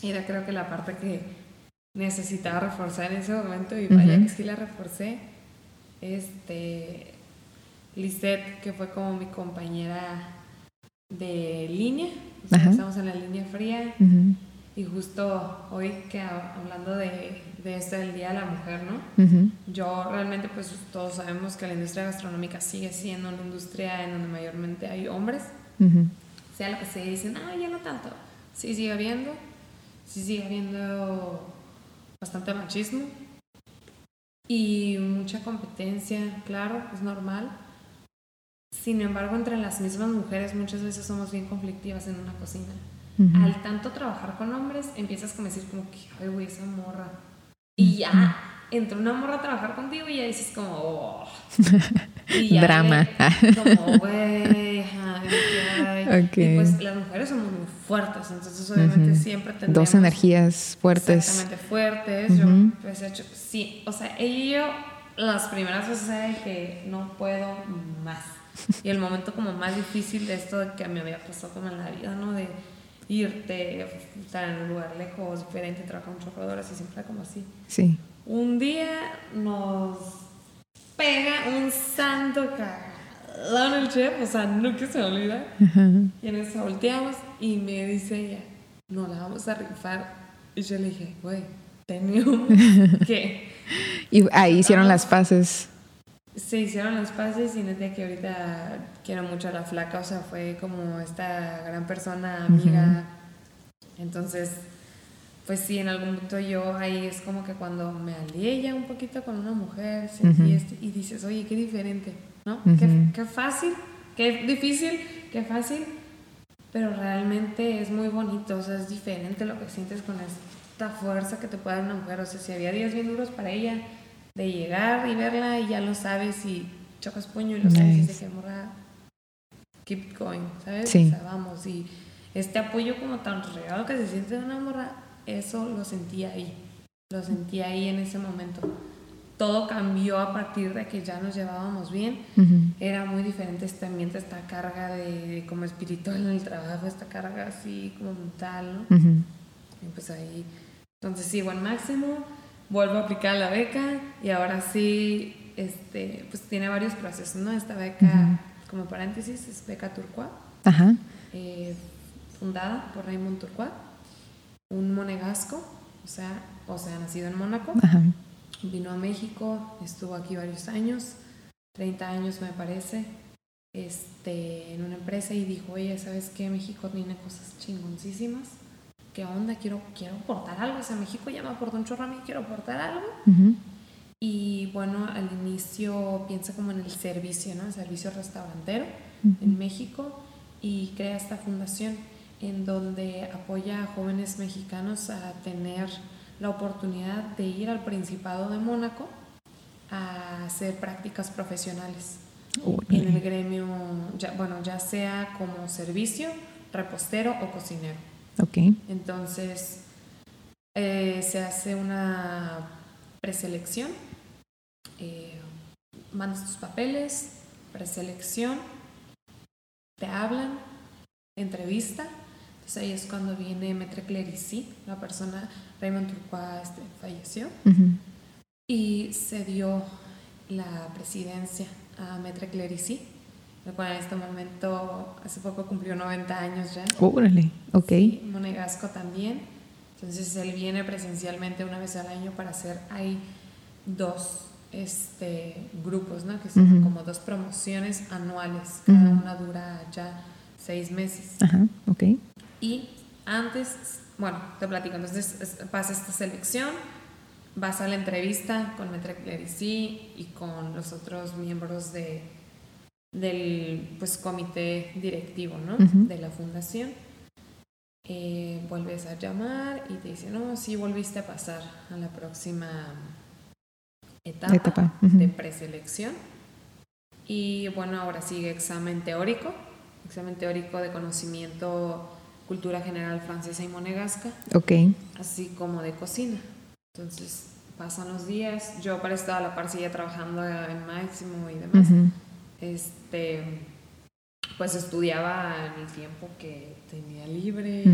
era creo que la parte que necesitaba reforzar en ese momento y vaya uh-huh. que sí la reforcé. Este, Lisette, que fue como mi compañera de línea, uh-huh. estamos en la línea fría. Uh-huh. Y justo hoy que hablando de, de esto del Día de la Mujer, ¿no? Uh-huh. Yo realmente, pues todos sabemos que la industria gastronómica sigue siendo una industria en donde mayormente hay hombres. Uh-huh. Sea lo que sea, dicen, ah, ya no tanto. Sí sigue habiendo, sí sigue habiendo bastante machismo. Y mucha competencia, claro, es normal. Sin embargo, entre las mismas mujeres muchas veces somos bien conflictivas en una cocina. Uh-huh. Al tanto trabajar con hombres, empiezas como a decir como que, ay, güey, esa morra. Y ya, entra una morra a trabajar contigo y ya dices como, oh. Y ya drama. Le, como, güey, ay, ay. Okay. Y pues las mujeres somos muy fuertes, entonces obviamente uh-huh. siempre tenemos... Dos energías fuertes. Exactamente, fuertes. Uh-huh. Yo empecé a... Sí, o sea, ella y yo, las primeras veces era de que no puedo más. Y el momento como más difícil de esto de que me había pasado como en la vida, ¿no? De... irte, estar en un lugar lejos, diferente, trabajar un chorro de horas y siempre como así. Sí. Un día nos pega un santo cagado en el chef, o sea, nunca se me olvida. Uh-huh. Y en eso volteamos y me dice ella, no la vamos a rifar. Y yo le dije, güey, teníamos que... Y ahí hicieron vamos. Las paces. Se hicieron las paces y neta que ahorita quiero mucho a la flaca, o sea, fue como esta gran persona, amiga. Uh-huh. Entonces, pues sí, en algún punto yo ahí es como que cuando me alié ya un poquito con una mujer, sentí uh-huh. esto y dices, oye, qué diferente, ¿no? Uh-huh. Qué, qué fácil, qué difícil, qué fácil, pero realmente es muy bonito, o sea, es diferente lo que sientes con esta fuerza que te puede dar una mujer, o sea, si había días bien duros para ella, de llegar y verla y ya lo sabes y chocas puño y lo sabes nice. Y dices que morra keep going, ¿sabes? Sí. O sea, vamos, y este apoyo como tan regado que se siente de una morra, eso lo sentí ahí, lo sentí ahí en ese momento. Todo cambió a partir de que ya nos llevábamos bien. Uh-huh. Era muy diferente este ambiente, esta carga de como espiritual en el trabajo, esta carga así como mental, ¿no? Uh-huh. Y pues ahí, entonces sí, buen Máximo. Vuelvo a aplicar la beca y ahora sí, este, pues tiene varios procesos, ¿no? Esta beca, uh-huh. como paréntesis, es Beca Turcuá, uh-huh. eh, fundada por Raymond Turcuá, un monegasco, o sea, o sea, nacido en Mónaco, uh-huh. vino a México, estuvo aquí varios años, treinta años me parece, este, en una empresa y dijo, oye, ¿sabes qué? México tiene cosas chingoncísimas. ¿Qué onda? Quiero, quiero aportar algo. O sea, México ya me aportó un chorro a mí, quiero aportar algo. Uh-huh. Y bueno, al inicio piensa como en el servicio, ¿no? El servicio restaurantero uh-huh. en México y crea esta fundación en donde apoya a jóvenes mexicanos a tener la oportunidad de ir al Principado de Mónaco a hacer prácticas profesionales oh, en el gremio, ya, bueno, ya sea como servicio, repostero o cocinero. Okay. Entonces eh, se hace una preselección, eh, mandas tus papeles, preselección, te hablan, entrevista. Entonces ahí es cuando viene Maître Clerici, la persona, Raymond Turcuá este, falleció, uh-huh. y se dio la presidencia a Maître Clerici. Bueno, en este momento, hace poco cumplió noventa años ya. Órale, oh, ok. Sí, monegasco también. Entonces él viene presencialmente una vez al año para hacer, hay dos este, grupos, ¿no? Que son uh-huh. como dos promociones anuales. Cada uh-huh. una dura ya seis meses. Ajá, uh-huh. ok. Y antes, bueno, te platico, entonces es, pasa esta selección, vas a la entrevista con Maître Clerici y con los otros miembros de... del pues comité directivo, ¿no? Uh-huh. De la fundación. Eh, vuelves a llamar y te dicen, no, sí volviste a pasar a la próxima etapa, etapa. Uh-huh. de preselección. Y bueno, ahora sigue examen teórico, examen teórico de conocimiento, cultura general francesa y monegasca, okay. así como de cocina. Entonces pasan los días, yo para estar a la par seguía trabajando en Máximo y demás. Uh-huh. Este, pues estudiaba en el tiempo que tenía libre. Uh-huh.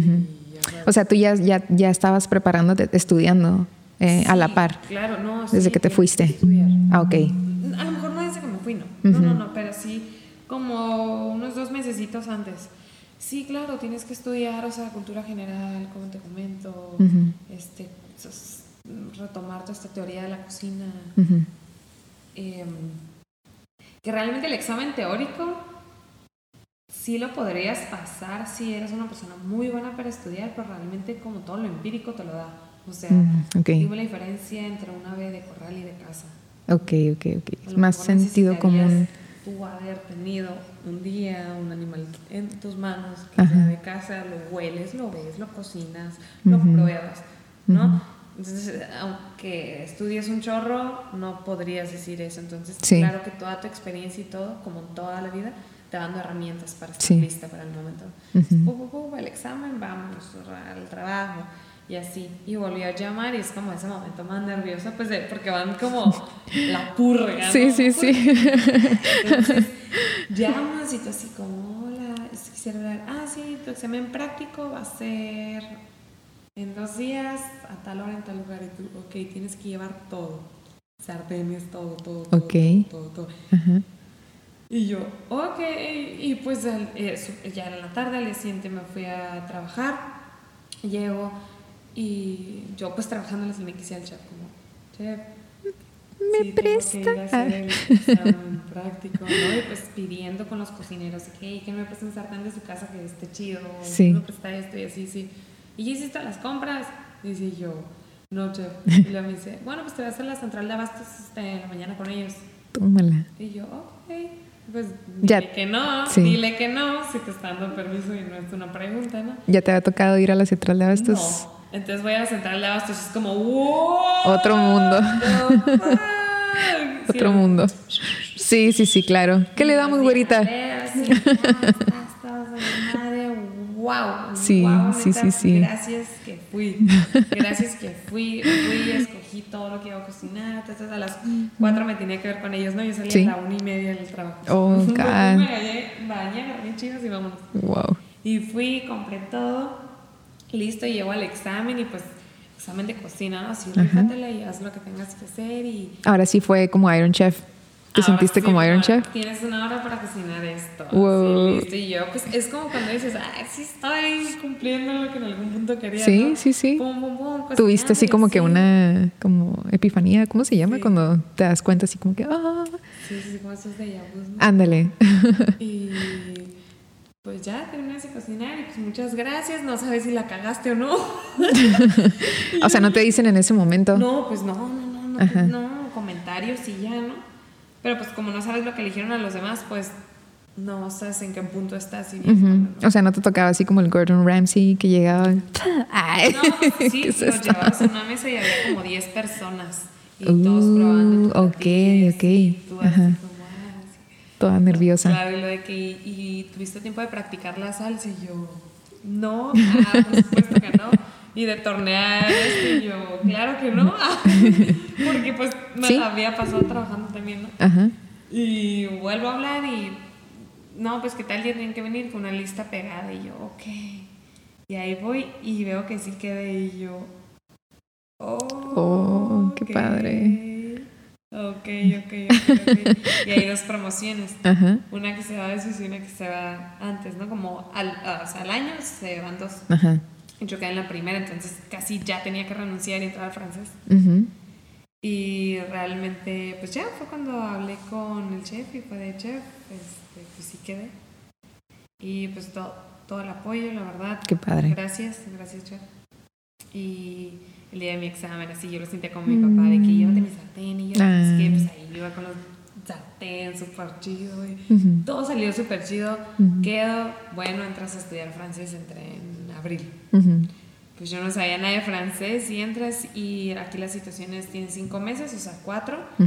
y o sea, tú ya, ya, ya estabas preparándote, estudiando eh, sí, a la par. Claro, no. Desde sí, que te fuiste. Estudiar. Ah, ok. A lo mejor no desde que me fui, no. Uh-huh. No, no, no, pero sí, como unos dos mesecitos antes. Sí, claro, tienes que estudiar, o sea, cultura general, como te comento, uh-huh. este, retomar toda esta teoría de la cocina. Uh-huh. Eh, que realmente el examen teórico sí lo podrías pasar si eres una persona muy buena para estudiar, pero realmente como todo lo empírico te lo da. O sea, mm, okay. digo la diferencia entre un ave de corral y de casa. Ok, ok, ok. Es más sentido común. Tú haber tenido un día un animal en tus manos que sea de casa, lo hueles, lo ves, lo cocinas, uh-huh. lo pruebas, ¿no? Uh-huh. Entonces, aunque estudies un chorro, no podrías decir eso. Entonces, sí. claro que toda tu experiencia y todo, como toda la vida, te van dando herramientas para estar sí. lista para el momento. Uh-huh. Entonces, uh, uh, uh, el examen, vamos al trabajo y así. Y volví a llamar y es como ese momento más nervioso, pues, de, porque van como la purga. Sí, ¿no? sí, purga. sí. Entonces, llamas y tú así como, hola, quisiera hablar. Ah, sí, tu examen práctico va a ser... en dos días, a tal hora, en tal lugar. Y tú, ok, tienes que llevar todo. Sartenes, todo, todo, todo, okay. todo, todo, todo. Uh-huh. Y yo, ok. Y pues ya en la tarde, al día siguiente me fui a trabajar. Llego y yo pues trabajando les dije al chef, como, chef, me sí, presta. Tengo que ir a hacer el examen práctico, ¿no? Y pues pidiendo con los cocineros, hey, que me presten sartén de su casa que esté chido, sí. no presta esto y así, sí. ¿Y ya hiciste las compras? Dice yo, no, chef. Y luego me dice, bueno, pues te voy a hacer la central de abastos en la mañana con ellos. Tómala. Y yo, ok. Pues dile ya, que no, sí. dile que no, si te están dando permiso y no es una pregunta, ¿no? ¿Ya te había tocado ir a la central de abastos? No. Entonces voy a la central de abastos y es como, ¡wow! Otro mundo. Otro ¿sí? mundo. Sí, sí, sí, claro. ¿Qué y le damos, güerita? Sí, wow, sí, wow, sí, sí, sí. Gracias que fui, gracias que fui, fui, escogí todo lo que iba a cocinar, entonces a las cuatro me tenía que ver con ellos, ¿no? Yo salía sí. a la una y media del trabajo. Oh, God. Me bañé, agarré chicos y vámonos. Wow. Y fui, compré todo, listo, y llego al examen y pues examen de cocina, ¿no? Así, ríjatela y haz lo que tengas que hacer y... Ahora sí fue como Iron Chef. ¿Te ahora sentiste sí, como Iron Chef? Tienes una hora para cocinar esto. Wow. Así, listo. Y yo, pues es como cuando dices, ah, sí estoy cumpliendo lo que en algún punto quería. Sí, ¿no? sí, sí. Pum, pum, pum, cocinando. Tuviste así como sí. que una como epifanía, ¿cómo se llama? Sí. Cuando te das cuenta así como que, ah. Oh. Sí, sí, sí, como esos de yabús, ¿no? Ándale. Y pues ya terminas de cocinar y pues muchas gracias. No sabes si la cagaste o no. O sea, no te dicen en ese momento. No, pues no, no, no, no, no comentarios y ya, ¿no? Pero pues como no sabes lo que eligieron a los demás, pues no sabes en qué punto estás. Y bien, uh-huh. O sea, no te tocaba así como el Gordon Ramsay que llegaba. Ay, no, sí, nos es llevabas a una mesa y había como diez personas. Y uh, todos probando. Ok, platillas, ok. Y tú así, uh-huh. como, ah, así. Toda nerviosa. Claro, y lo de que y, y tuviste tiempo de practicar la salsa y yo... No, ah, por supuesto que no. Y de tornear, este, y yo, claro que no. Porque pues me ¿Sí? había pasado trabajando también, ¿no? Ajá. Y vuelvo a hablar y, no, pues que tal día tienen que venir con una lista pegada. Y yo, ok. Y ahí voy y veo que sí quedé y yo, oh, oh qué okay. padre. Okay, okay, ok, ok, y hay dos promociones. Ajá. Una que se va después y una que se va antes, ¿no? Como al, o sea, al año se van dos. Ajá. Y yo quedé en la primera, entonces casi ya tenía que renunciar y entrar al francés. Uh-huh. Y realmente, pues ya fue cuando hablé con el chef y fue de chef, este, pues sí quedé. Y pues todo. Todo el apoyo, la verdad. Qué padre. Gracias, gracias, Chef. Y el día de mi examen, así yo lo sentía con mi mm. papá, de que llévate mi sartén y yo, ah. pues, que, pues ahí iba con los sartén, súper chido. Y uh-huh. Todo salió súper chido. Uh-huh. Quedo, bueno, entras a estudiar francés, entré en abril. Uh-huh. Pues yo no sabía nada de francés y entras y aquí las situaciones tienen cinco meses, o sea, cuatro, uh-huh.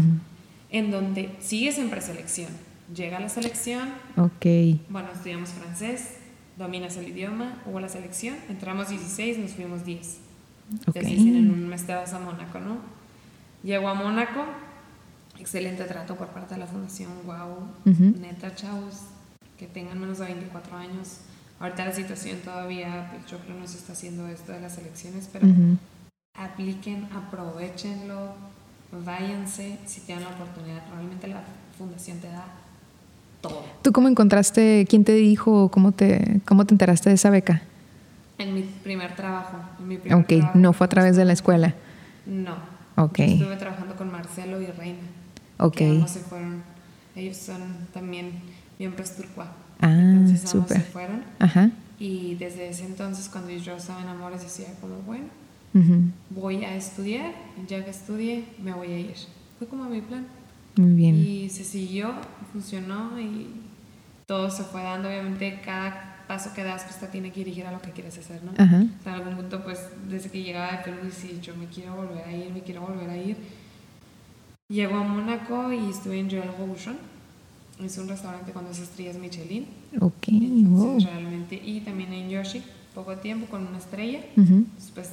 en donde sigues en preselección. Llega la selección. Ok. Bueno, estudiamos francés. Dominas el idioma, hubo la selección, entramos dieciséis, nos fuimos diez. Okay. Entonces en un mes te vas a Mónaco, ¿no? Llego a Mónaco, excelente trato por parte de la fundación, wow, uh-huh. neta, chavos, que tengan menos de veinticuatro años. Ahorita la situación todavía, pues yo creo que no se está haciendo esto de las selecciones, pero uh-huh. apliquen, aprovechenlo, váyanse, si tienen la oportunidad, realmente la fundación te da todo. ¿Tú cómo encontraste, quién te dijo, cómo te, cómo te enteraste de esa beca? En mi primer trabajo. En mi primer okay, trabajo, no fue a través de la escuela. No. Okay. Estuve trabajando con Marcelo y Reina. Okay. Ambos se fueron. Ellos son también miembros Turcuá. Ah, entonces ambos super. Se fueron. Ajá. Y desde ese entonces, cuando yo estaba en Amores, decía como bueno, uh-huh. voy a estudiar, ya que estudie, me voy a ir. Fue como mi plan. Muy bien. Y se siguió, funcionó y todo se fue dando. Obviamente cada paso que das pues te tiene que dirigir a lo que quieres hacer, ¿no? Ajá. En algún punto pues desde que llegaba de Perú y yo me quiero volver a ir, me quiero volver a ir. Llego a Mónaco y estuve en Royal Russian. Es un restaurante con dos estrellas Michelin. Ok. Entonces, wow. Realmente, y también en Yoshi, poco tiempo con una estrella. Uh-huh. Pues,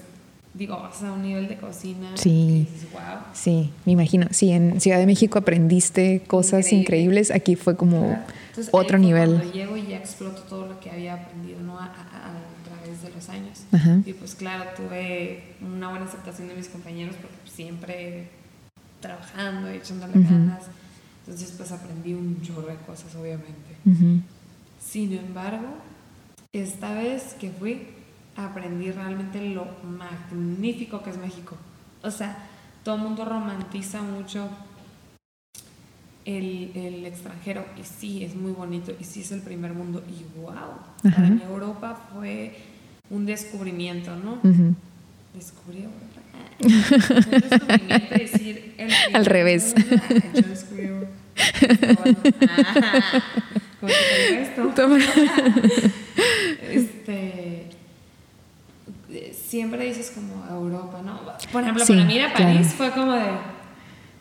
digo, vas a un nivel de cocina. Sí. Dices, wow. Sí, me imagino. Sí, en Ciudad de México aprendiste cosas Increíble. increíbles. Aquí fue como claro. Entonces, otro nivel. Cuando llego y ya exploto todo lo que había aprendido, ¿no? a, a, a través de los años. Ajá. Y pues claro, tuve una buena aceptación de mis compañeros porque siempre trabajando, echándole uh-huh. ganas. Entonces pues aprendí un chorro de cosas, obviamente. Uh-huh. Sin embargo, esta vez que fui, aprendí realmente lo magnífico que es México. O sea, todo el mundo romantiza mucho el, el extranjero y sí, es muy bonito y sí es el primer mundo y wow. Ajá. Para mí Europa fue un descubrimiento, ¿no? Uh-huh. Descubrí Europa. Un descubrimiento es decir el al revés. Yo descubrí Europa. ¿Cómo te esto? Toma. este... Siempre dices como Europa, ¿no? Por ejemplo, sí, para mí ir a París claro. fue como de...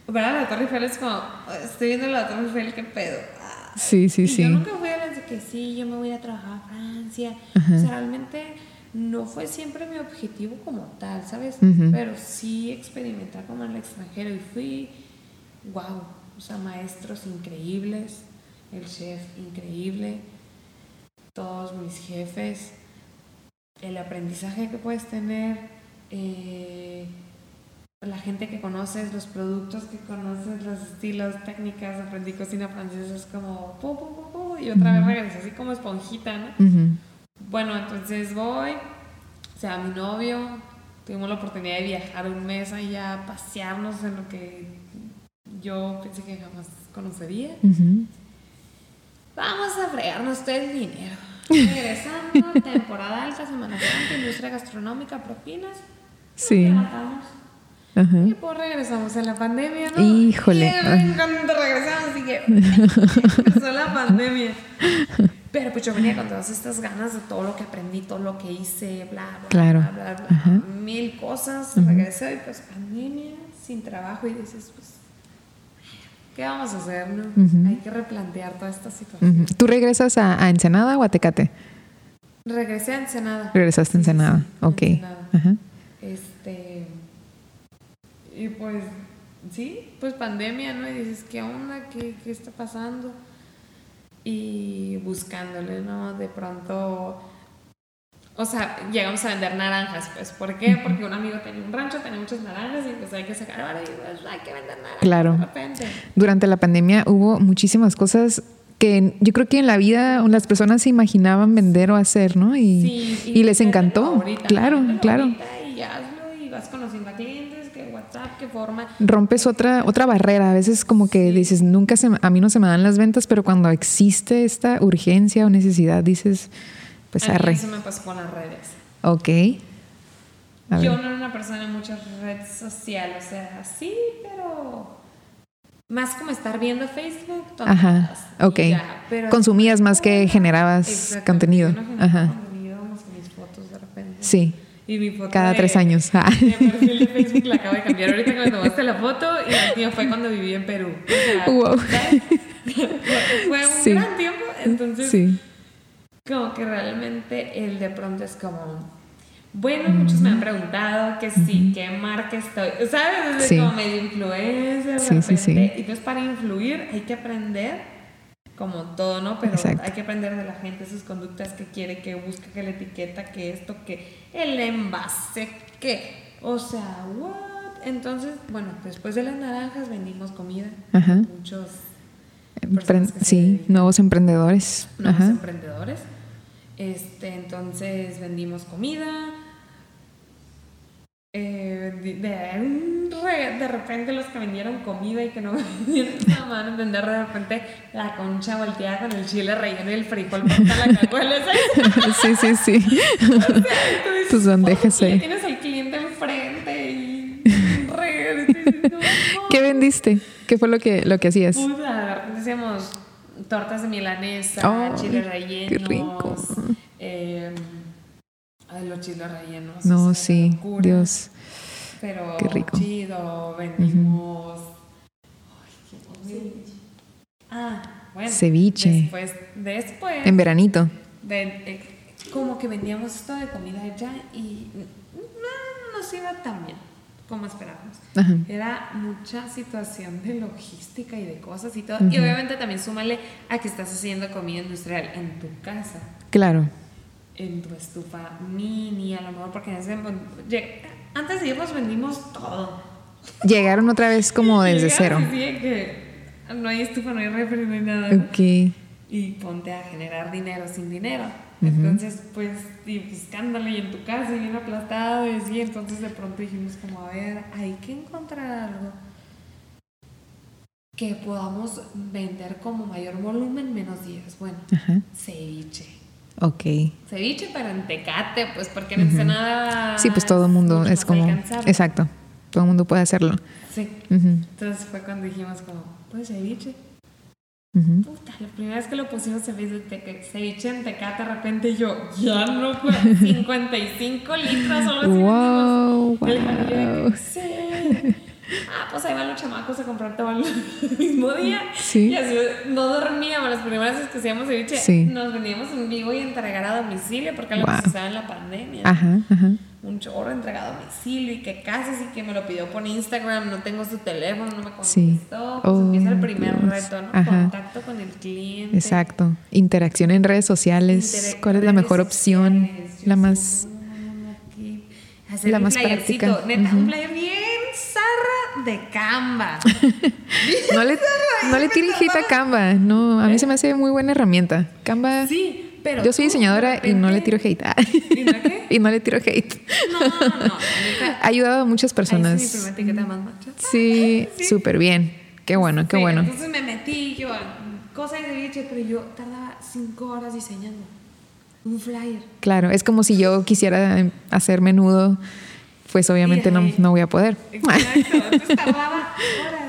¿Verdad? La Torre Eiffel es como... Estoy viendo la Torre Eiffel, ¿qué pedo? Ay, sí, sí, y sí. Yo nunca fui a las de que sí, yo me voy a trabajar a Francia. Ajá. O sea, realmente no fue siempre mi objetivo como tal, ¿sabes? Uh-huh. Pero sí experimentar como en el extranjero. Y fui... wow. O sea, maestros increíbles. El chef increíble. Todos mis jefes. El aprendizaje que puedes tener, eh, la gente que conoces, los productos que conoces, los estilos, técnicas. Aprendí cocina francesa, es como pu, pu, pu, pu, y otra uh-huh. vez regresé así como esponjita, ¿no? Uh-huh. Bueno, entonces voy, o sea, mi novio, tuvimos la oportunidad de viajar un mes allá, pasearnos en lo que yo pensé que jamás conocería. Uh-huh. Vamos a fregarnos todo el dinero. Regresando, temporada alta, Semana Santa, industria gastronómica, propinas. Sí. Uh-huh. Y pues regresamos a la pandemia, ¿no? Híjole. Y cuando regresamos, así que empezó la pandemia. Pero pues yo venía con todas estas ganas de todo lo que aprendí, todo lo que hice, bla, bla, claro. bla, bla, bla, bla. Uh-huh. Mil cosas. Regresé y pues pandemia, sin trabajo. Y dices, pues, ¿qué vamos a hacer? ¿No? Uh-huh. Hay que replantear toda esta situación. Uh-huh. ¿Tú regresas a, a Ensenada o a Tecate? Regresé a Ensenada. Regresaste a Ensenada, ok. Ensenada. Ajá. Este, y pues, sí, pues pandemia, ¿no? Y dices, ¿qué onda? ¿Qué, qué está pasando? Y buscándole, ¿no? De pronto, o sea, llegamos a vender naranjas, pues. ¿Por qué? Porque un amigo tenía un rancho, tenía muchas naranjas y pues hay que sacar, ahora pues, hay que vender naranjas. Claro. De repente. Durante la pandemia hubo muchísimas cosas que yo creo que en la vida las personas se imaginaban vender o hacer, ¿no? Y, sí, y, y les encantó. Ahorita, claro, claro. Y hazlo y vas conociendo a clientes, que WhatsApp, que forma. Rompes otra otra barrera. A veces como que sí. dices, nunca se, a mí no se me dan las ventas, pero cuando existe esta urgencia o necesidad, dices... Pues a mí eso me pasó con las redes. Ok. A Yo ver. no era una persona en muchas redes sociales, o sea, sí, pero más como estar viendo Facebook. Ajá, ok. Ya, pero consumías más que generabas contenido. No generaba Ajá. contenido, mis fotos de repente. Sí. Y mi foto cada de, tres años. Ah. Mi perfil de Facebook la acabo de cambiar ahorita que me tomaste la foto y el tío fue cuando viví en Perú. O sea, wow. ¿sabes? Fue un sí. gran tiempo, entonces... Sí. Como que realmente el de pronto es como, bueno, muchos me han preguntado que sí, qué marca estoy, ¿sabes? Es sí. como medio influencer, sí, sí, sí. Y entonces para influir hay que aprender, como todo, ¿no? Pero Exacto. hay que aprender de la gente, sus conductas, qué quiere, qué busca, qué la etiqueta, qué esto, qué el envase, qué, o sea, what? Entonces, bueno, después de las naranjas vendimos comida, Ajá. muchos Empre- sí, nuevos emprendedores. Nuevos Ajá. emprendedores. Este, entonces vendimos comida, eh, de, de repente los que vendieron comida y que no vendieron nada más, entender de repente la concha volteada con el chile relleno y el frijol para la cajuela. Sí, sí, sí. O sea, entonces, tus bandejas, oh, sí. Tienes al cliente enfrente y regresas. No, no. ¿Qué vendiste? ¿Qué fue lo que, lo que hacías? Puta, hacíamos tortas de milanesa, oh, chiles rellenos. Qué rico. Eh, ay, los chiles rellenos. No, o sea, sí, locura. Dios. Pero qué rico. Chido, vendimos... Uh-huh. Ay, qué rico. Ah, bueno. Ceviche. Después, después... En veranito. De, eh, como que vendíamos esto de comida hecha y no nos iba tan bien. Como esperábamos. Ajá. Era mucha situación de logística y de cosas y todo. Ajá. Y obviamente también súmale a que estás haciendo comida industrial en tu casa. Claro. En tu estufa mini, a lo mejor, porque en ese tiempo, antes de irnos vendimos todo. Llegaron otra vez como desde cero. Sí, que no hay estufa, no hay refri, no hay nada. Ok. Y ponte a generar dinero sin dinero. Entonces, pues, y buscándole y en tu casa y bien aplastado y así. Entonces, de pronto dijimos como, a ver, hay que encontrar algo que podamos vender como mayor volumen, menos días. Bueno, Ajá. ceviche. Ok. Ceviche para en Tecate, pues, porque no uh-huh. es nada... Sí, pues todo el mundo es como... Alcanzable. Exacto. Todo el mundo puede hacerlo. Sí. Uh-huh. Entonces fue cuando dijimos como, pues, ceviche. Uh-huh. Puta, la primera vez que lo pusimos se ve ceviche en Tecate, de repente yo ya no fue cincuenta y cinco litros o wow, wow. algo sí. Ah, pues ahí van los chamacos a comprar todo el mismo día. ¿Sí? Y así no dormíamos. Las primeras veces que hacíamos ceviche sí. nos veníamos en vivo y entregar a domicilio porque wow. lo que usaba en la pandemia. Ajá, ajá. Un chorro entregado a domicilio y que casi sí que me lo pidió por Instagram, no tengo su teléfono, no me contestó. Sí. Pues oh, empieza el primer Dios. reto, ¿no? Ajá. Contacto con el cliente. Exacto. Interacción en redes sociales. Interac- ¿Cuál es la mejor opción? Yo la más... Hacer la un más práctica. Neta, uh-huh. un player bien zarra de Canva. no le, no le tire hate a Canva. No, a mí ¿Eh? se me hace muy buena herramienta. Canva... Sí. Pero yo soy diseñadora repente... y no le tiro hate. ¿Y no qué? Y no le tiro hate. No, no, no. Ha ayudado a muchas personas. Ahí es mi primera etiqueta más macha. Sí, súper sí. bien. Qué bueno, sí, qué bueno. Entonces me metí yo cosas de leche, pero yo tardaba cinco horas diseñando un flyer. Claro, es como si yo quisiera hacer menudo, pues obviamente no, no voy a poder. Exacto, entonces tardaba horas.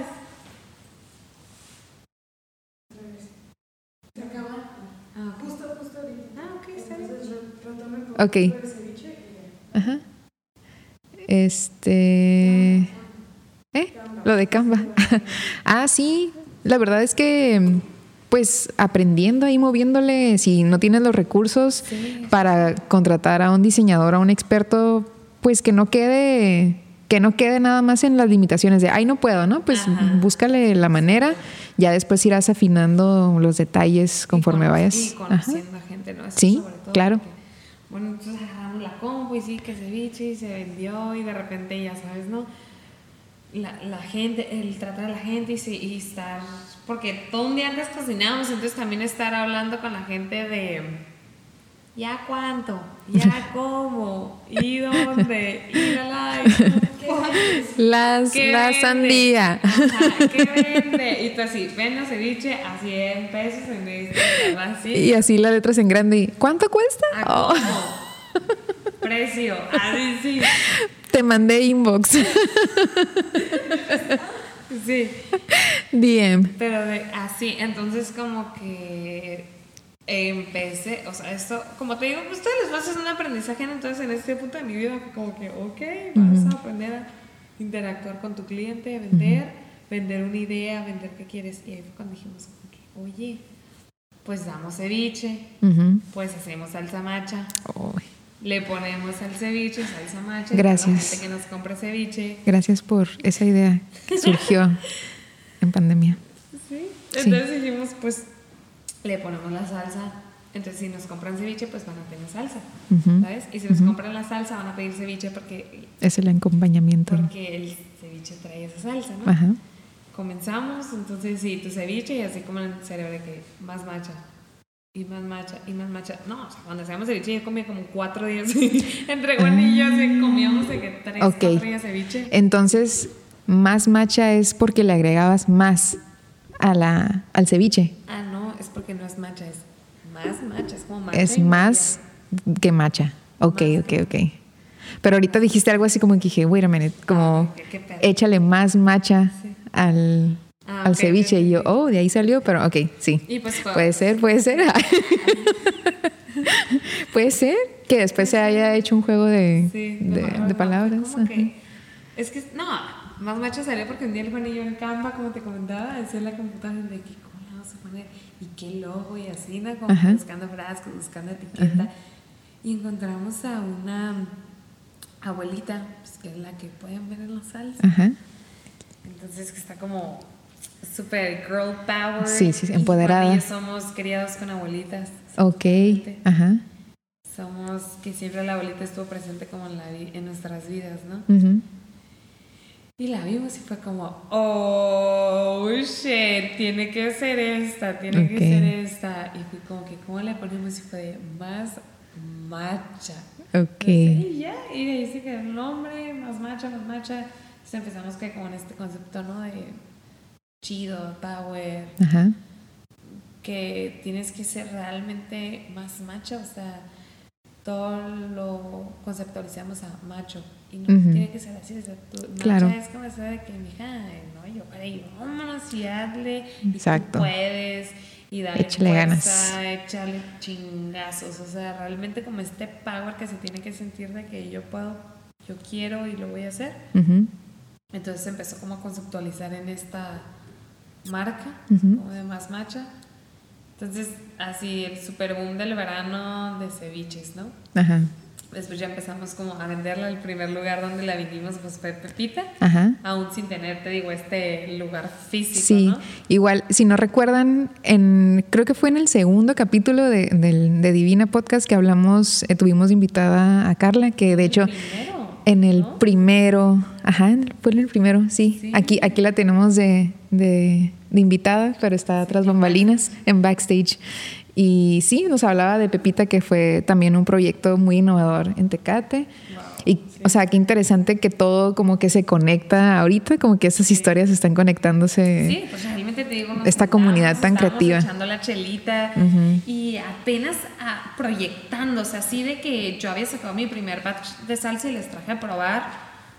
Ok. Ajá. Este... ¿Eh? Lo de Canva. Ah, sí. La verdad es que pues aprendiendo ahí, moviéndole. Si no tienes los recursos sí. para contratar a un diseñador, a un experto, pues que no quede... que no quede nada más en las limitaciones de, ay, no puedo, ¿no? Pues ajá. búscale la manera, ya después irás afinando los detalles conforme y cono- vayas. Y conociendo ajá. a gente, ¿no? Eso sí, sobre todo claro. Porque, bueno, entonces agarramos la compu y sí, que se bicho y se vendió y de repente ya sabes, ¿no? La, la gente, el tratar a la gente y, sí, y estar... Porque todo un día antes cocinábamos, entonces también estar hablando con la gente de... ¿Ya cuánto? ¿Ya cómo? ¿Y dónde? ¿Y la Las La sandía. Ajá, ¿qué vende? Y tú así, ven a ceviche a cien pesos en este, así. Y así las letras en grande. Y, ¿cuánto cuesta? ¿A oh. Precio. Así sí. Te mandé inbox. Sí. D M. Pero de, así, entonces como que... empecé, o sea, esto, como te digo, pues todas las bases son un aprendizaje, entonces en este punto de mi vida como que, ok, vas uh-huh. a aprender a interactuar con tu cliente, vender, uh-huh. vender una idea, vender qué quieres, y ahí fue cuando dijimos, okay, oye, pues damos ceviche, uh-huh. pues hacemos salsa macha, oh. le ponemos al ceviche, salsa macha, gracias. Y a la gente que nos compre ceviche. Gracias por esa idea que surgió en pandemia. Sí, entonces sí. dijimos, pues, le ponemos la salsa, entonces si nos compran ceviche pues van a tener salsa, uh-huh. ¿sabes? Y si nos uh-huh. compran la salsa van a pedir ceviche porque... es el acompañamiento. Porque el ceviche trae esa salsa, ¿no? Ajá. Comenzamos, entonces sí, tu ceviche y así como en el cerebro de que más macha, y más macha, y más macha. No, o sea, cuando hacíamos ceviche yo comía como cuatro días entre guanillos y comíamos de que tres, okay. cuatro días ceviche. Entonces, más macha es porque le agregabas más a la, al ceviche. Ah, no. Es porque no es macha, es más macha, es como macha. Es más macha. Que macha. Ok, más ok, ok. Pero ahorita dijiste algo así como que dije, wait a minute, como ah, okay, échale más macha sí. al, ah, al okay, ceviche. Okay. Y yo, oh, de ahí salió, pero ok, sí. Y pues, ¿puedo? Puede ser, puede ser. Puede ser que después se haya hecho un juego de, sí, de, no, de palabras. No, que, es que, no, más macha salió porque un día el Juan y yo en Canva, como te comentaba, hacía la computadora de Kiko. Y qué logo y así, ¿no? Como ajá. buscando frascos, buscando etiqueta. Ajá. Y encontramos a una abuelita, pues, que es la que pueden ver en la salsa. Ajá. Entonces, que está como super girl power. Sí, sí, empoderada. Y somos criados con abuelitas. Ok. Ajá. Somos que siempre la abuelita estuvo presente como en, la vi- en nuestras vidas, ¿no? Uh-huh. Y la vimos y fue como, oh, shit, tiene que ser esta, tiene okay. que ser esta. Y fue como que, ¿cómo la ponemos? Y fue de más macha. Ok. Y ya, y ahí se quedó el nombre, más macha, más macha. Entonces empezamos que con este concepto, ¿no? De chido, power. Ajá. Que tienes que ser realmente más macha, o sea, todo lo conceptualizamos a macho. Y no uh-huh. tiene que ser así, o sea, tú, claro. macha es como esa de que, mija, no, yo para ir, vámonos y hazle, y tú puedes, y dale échale fuerza, ganas. Échale chingazos, o sea, realmente como este power que se tiene que sentir de que yo puedo, yo quiero y lo voy a hacer. Uh-huh. Entonces empezó como a conceptualizar en esta marca, uh-huh. como de más macha. Entonces, así el super boom del verano de ceviches, ¿no? Ajá. Después ya empezamos como a venderla. El primer lugar donde la vendimos pues fue Pepita, ajá. aún sin tener, te digo, este lugar físico, sí, ¿no? Igual, si no recuerdan, en, creo que fue en el segundo capítulo de, de, de Divina Podcast que hablamos, eh, tuvimos invitada a Carla, que de hecho ¿el primero, en el ¿no? primero, ajá, fue en el primero, sí, sí. Aquí, aquí la tenemos de, de, de invitada, pero está tras sí, bambalinas, en backstage. Y sí, nos hablaba de Pepita, que fue también un proyecto muy innovador en Tecate. Wow, y, sí. O sea, qué interesante que todo como que se conecta ahorita, como que esas sí. historias están conectándose. Sí, pues realmente te digo, esta comunidad tan creativa. Echando la chelita uh-huh. y apenas a, proyectándose, así de que yo había sacado mi primer batch de salsa y les traje a probar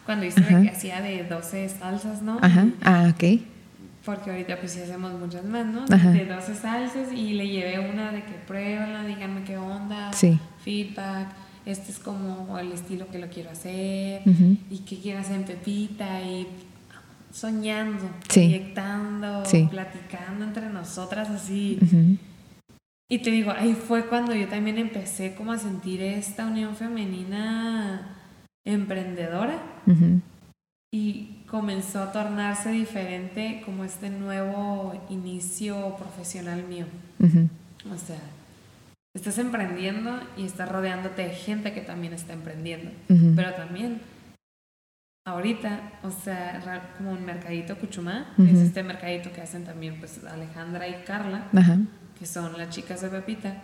cuando hice uh-huh. que hacía de doce salsas, ¿no? Ajá, uh-huh. ah, ok. Porque ahorita pues sí hacemos muchas más, ¿no? Ajá. De doce salsas y le llevé una de que pruébenla, díganme qué onda, sí. feedback, este es como el estilo que lo quiero hacer, uh-huh. y qué quiero hacer en Pepita, y soñando, sí, proyectando, sí, platicando entre nosotras así. Uh-huh. Y te digo, ahí fue cuando yo también empecé como a sentir esta unión femenina emprendedora. Uh-huh. Y comenzó a tornarse diferente como este nuevo inicio profesional mío. Uh-huh. O sea, estás emprendiendo y estás rodeándote de gente que también está emprendiendo. Uh-huh. Pero también, ahorita, o sea, como un Mercadito Cuchumá, uh-huh, que es este mercadito que hacen también pues Alejandra y Carla, uh-huh, que son las chicas de Pepita.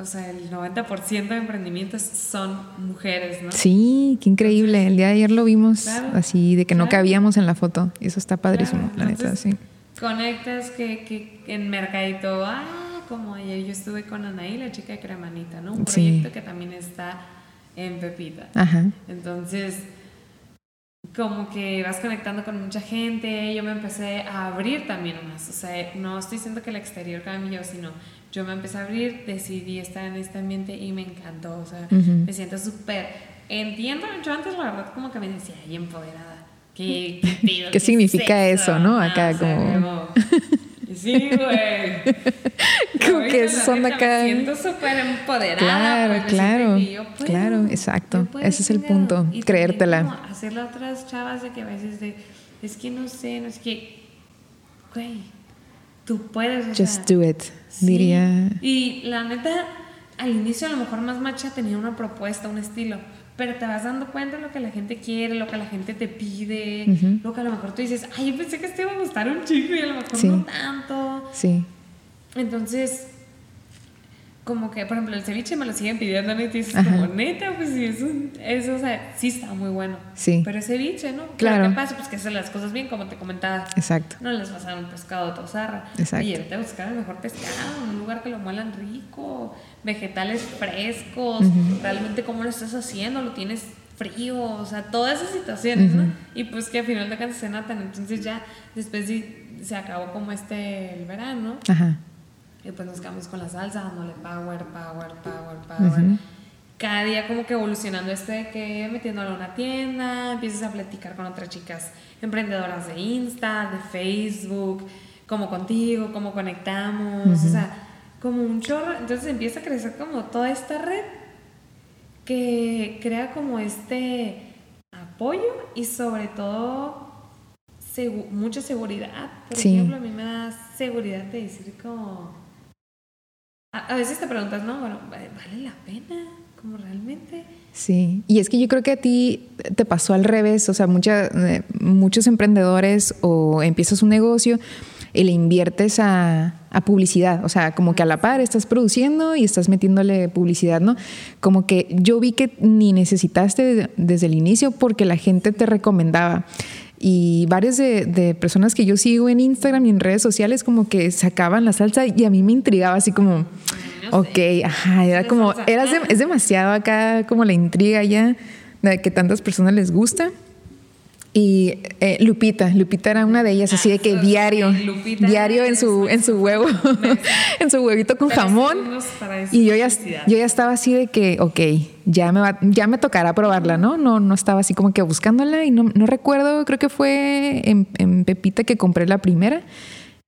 O sea, el noventa por ciento de emprendimientos son mujeres, ¿no? Sí, qué increíble. El día de ayer lo vimos, claro, así, de que claro, no cabíamos en la foto. Eso está padrísimo, claro, la neta, sí. Conectas que, que en Mercadito, ah, como ayer yo estuve con Anaí, la chica de Cremanita, ¿no? Un proyecto, sí, que también está en Pepita. Ajá. Entonces, como que vas conectando con mucha gente. Yo me empecé a abrir también más. O sea, no estoy diciendo que el exterior cambió, sino... yo me empecé a abrir, decidí estar en este ambiente y me encantó, o sea, uh-huh, me siento súper, entiendo, yo antes la verdad como que me decía, ay, empoderada, ¿qué, qué, tío, ¿Qué, ¿qué significa eso, no? no acá o sea, como... sí, güey. Como que son acá... me siento súper empoderada. Claro, claro, yo, pues, claro, exacto, ese es el punto, y creértela. Como hacerle a otras chavas de que a veces de, es que no sé, no es que, güey... tú puedes, o just sea, do it, sí, diría. Y la neta, al inicio a lo mejor Más Macha tenía una propuesta, un estilo, pero te vas dando cuenta de lo que la gente quiere, lo que la gente te pide, uh-huh, lo que a lo mejor tú dices, ay, yo pensé que este iba a gustar un chico y a lo mejor sí, no tanto. Sí. Entonces, como que, por ejemplo, el ceviche me lo siguen pidiendo, ¿no? Y te dices, ajá, como, neta, pues sí, es un, es, o sea, sí está muy bueno. Sí. Pero es ceviche, ¿no? Claro. ¿Qué pasa? Pues que hacer las cosas bien, como te comentaba. Exacto. No les vas a dar un pescado tosarra. Exacto. Y irte a buscar el mejor pescado, un lugar que lo muelan rico, vegetales frescos, uh-huh, realmente cómo lo estás haciendo, lo tienes frío, o sea, todas esas situaciones, uh-huh, ¿no? Y pues que al final de cuentas se notan. Entonces ya después se acabó como este, el verano. Ajá. Y pues nos quedamos con la salsa, dándole power, power, power, power. Uh-huh. Cada día como que evolucionando este de que metiéndolo a una tienda, empiezas a platicar con otras chicas emprendedoras de Insta, de Facebook, como contigo, cómo conectamos, uh-huh, o sea, como un chorro. Entonces empieza a crecer como toda esta red que crea como este apoyo y sobre todo... segu- mucha seguridad. Por sí, ejemplo, a mí me da seguridad de decir como... A veces te preguntas, ¿no? Bueno, ¿vale la pena? ¿Como realmente? Sí, y es que yo creo que a ti te pasó al revés. O sea, mucha, muchos emprendedores o empiezas un negocio y le inviertes a, a publicidad. O sea, como que a la par estás produciendo y estás metiéndole publicidad, ¿no? Como que yo vi que ni necesitaste desde el inicio porque la gente te recomendaba. Y varias de, de personas que yo sigo en Instagram y en redes sociales como que sacaban la salsa y a mí me intrigaba así como, no sé, ok, ajá, era como, era, es demasiado acá como la intriga ya de que tantas personas les gusta. Y eh, Lupita, Lupita era una de ellas, ah, así de que diario, Lupita diario en su, en su huevo, en su huevito con jamón. Y yo ya, yo ya estaba así de que, ok, ya me, va, ya me tocará probarla, ¿no? No, no estaba así como que buscándola y no, no recuerdo, creo que fue en, en Pepita que compré la primera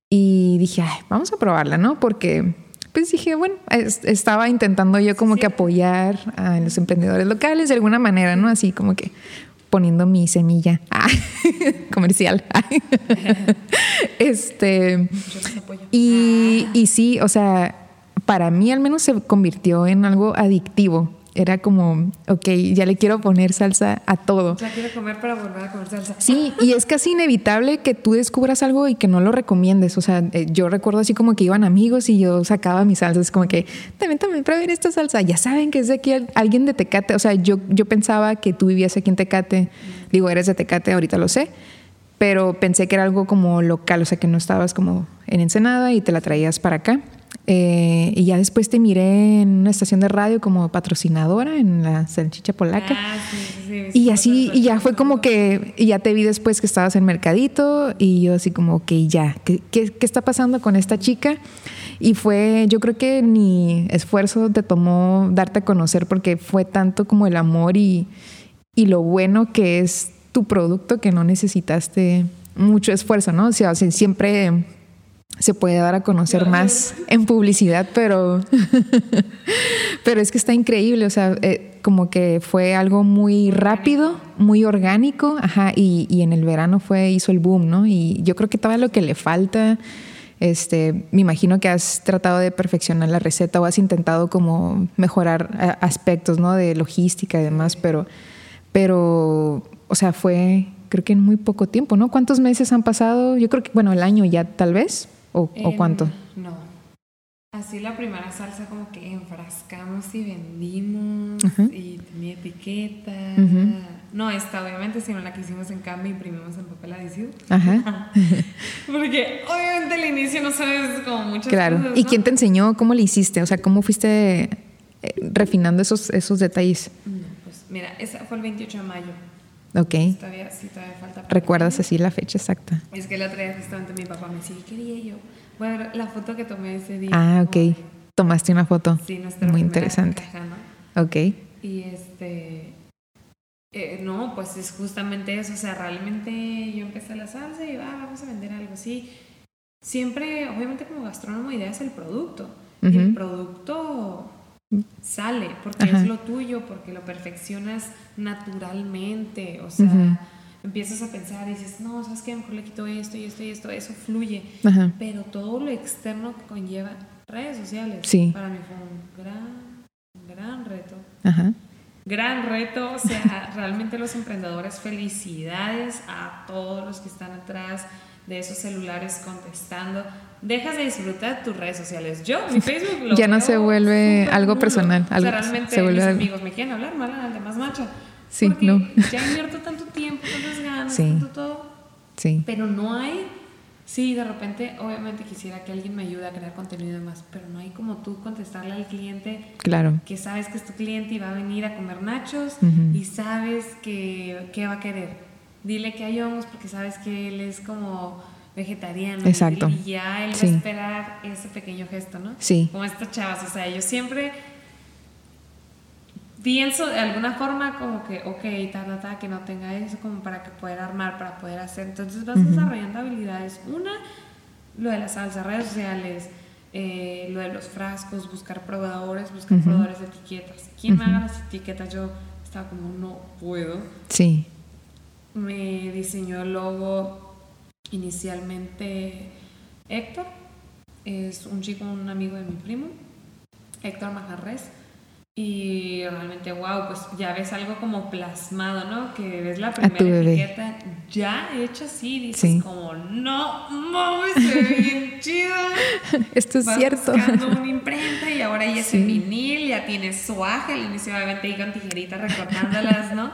y dije, ay, vamos a probarla, ¿no? Porque... pues dije, bueno, estaba intentando yo como sí, que apoyar a los emprendedores locales de alguna manera, ¿no? Así como que poniendo mi semilla ah, comercial. Ah. este y, y sí, o sea, para mí al menos se convirtió en algo adictivo. Era como, ok, ya le quiero poner salsa a todo. Ya quiero comer para volver a comer salsa. Sí, y es casi inevitable que tú descubras algo y que no lo recomiendes. O sea, yo recuerdo así como que iban amigos y yo sacaba mis salsas. Como que, también, también, prueben esta salsa. Ya saben que es de aquí alguien de Tecate. O sea, yo, yo pensaba que tú vivías aquí en Tecate. Digo, eres de Tecate, ahorita lo sé. Pero pensé que era algo como local. O sea, que no estabas como en Ensenada y te la traías para acá. Eh, y ya después te miré en una estación de radio como patrocinadora en la salchicha polaca. Ah, sí, sí, sí, y así, y ya fue como que, y ya te vi después que estabas en Mercadito y yo así como, ok, ya, ¿qué, qué, qué está pasando con esta chica? Y fue, yo creo que ni esfuerzo te tomó darte a conocer porque fue tanto como el amor y, y lo bueno que es tu producto, que no necesitaste mucho esfuerzo, ¿no? O sea, o sea siempre se puede dar a conocer más en publicidad, pero, pero es que está increíble, o sea, eh, como que fue algo muy rápido, muy orgánico, ajá, y, y en el verano fue, hizo el boom, ¿no? Y yo creo que todavía lo que le falta, este, me imagino que has tratado de perfeccionar la receta o has intentado como mejorar aspectos, ¿no? De logística y demás, pero, pero, o sea, fue, creo que en muy poco tiempo, ¿no? ¿Cuántos meses han pasado? Yo creo que, bueno, el año ya tal vez. ¿O, eh, ¿o cuánto? No. Así la primera salsa como que enfrascamos y vendimos, uh-huh, y tenía etiqueta. Uh-huh. No esta, obviamente, sino la que hicimos en Canva y imprimimos en papel adhesivo. Ajá. Porque obviamente al inicio no sabes como muchas, claro, cosas, ¿no? ¿Y quién te enseñó? ¿Cómo le hiciste? O sea, ¿cómo fuiste refinando esos, esos detalles? No, pues mira, esa fue el veintiocho de mayo. Ok. Sí, todavía, sí, todavía falta. ¿Recuerdas así la fecha exacta? Es que la otra vez justamente mi papá me decía, ¿qué día yo? Bueno, la foto que tomé ese día. Ah, ok. Tomaste una foto. Sí, nuestra. Muy interesante. Caja, ¿no? Ok. Y este... Eh, no, pues es justamente eso. O sea, realmente yo empecé la salsa y ah, vamos a vender algo así. Siempre, obviamente como gastrónomo, idea es el producto. Uh-huh. Y el producto... sale, porque, ajá, es lo tuyo, porque lo perfeccionas naturalmente, o sea, uh-huh, empiezas a pensar y dices, no, ¿sabes qué? Mejor le quito esto y esto y esto, eso fluye, uh-huh, pero todo lo externo que conlleva redes sociales, sí, para mí fue un gran, un gran reto, uh-huh, gran reto, o sea, realmente los emprendedores, felicidades a todos los que están atrás de esos celulares contestando. Dejas de disfrutar tus redes sociales. Yo, mi Facebook lo ya no se vuelve algo personal. Algo, o sea, realmente se vuelve mis algo. Amigos me quieren hablar mal al de Más Macha. Sí, porque no. Ya invierto tanto tiempo, tantas ganas, sí, tanto todo. Sí. Pero no hay... Sí, de repente, obviamente quisiera que alguien me ayude a crear contenido y demás, pero no hay como tú contestarle al cliente, claro, que sabes que es tu cliente y va a venir a comer nachos, uh-huh, y sabes que, que va a querer. Dile que hay hongos porque sabes que él es como... vegetariano. Exacto. Y ya él, sí, va a esperar ese pequeño gesto, ¿no? Sí. Como estas chavas, o sea, yo siempre pienso de alguna forma como que, ok, ta, ta, ta, que no tenga eso como para que poder armar, para poder hacer. Entonces vas, uh-huh, desarrollando habilidades. Una, lo de la salsa, redes sociales, eh, lo de los frascos, buscar probadores, buscar, uh-huh, probadores de etiquetas. ¿Quién, uh-huh, me haga las etiquetas? Yo estaba como, no puedo. Sí. Me diseñó el logo. Inicialmente Héctor, es un chico, un amigo de mi primo, Héctor Majarres, y realmente wow, pues ya ves algo como plasmado, ¿no? Que ves la primera etiqueta ya hecha así, dices, sí, como no mames, se ve bien chido. Esto es, vas cierto, buscando una imprenta y ahora ya, sí, es vinil, ya tienes swag, al inicio obviamente ahí con tijeritas recortándolas, ¿no?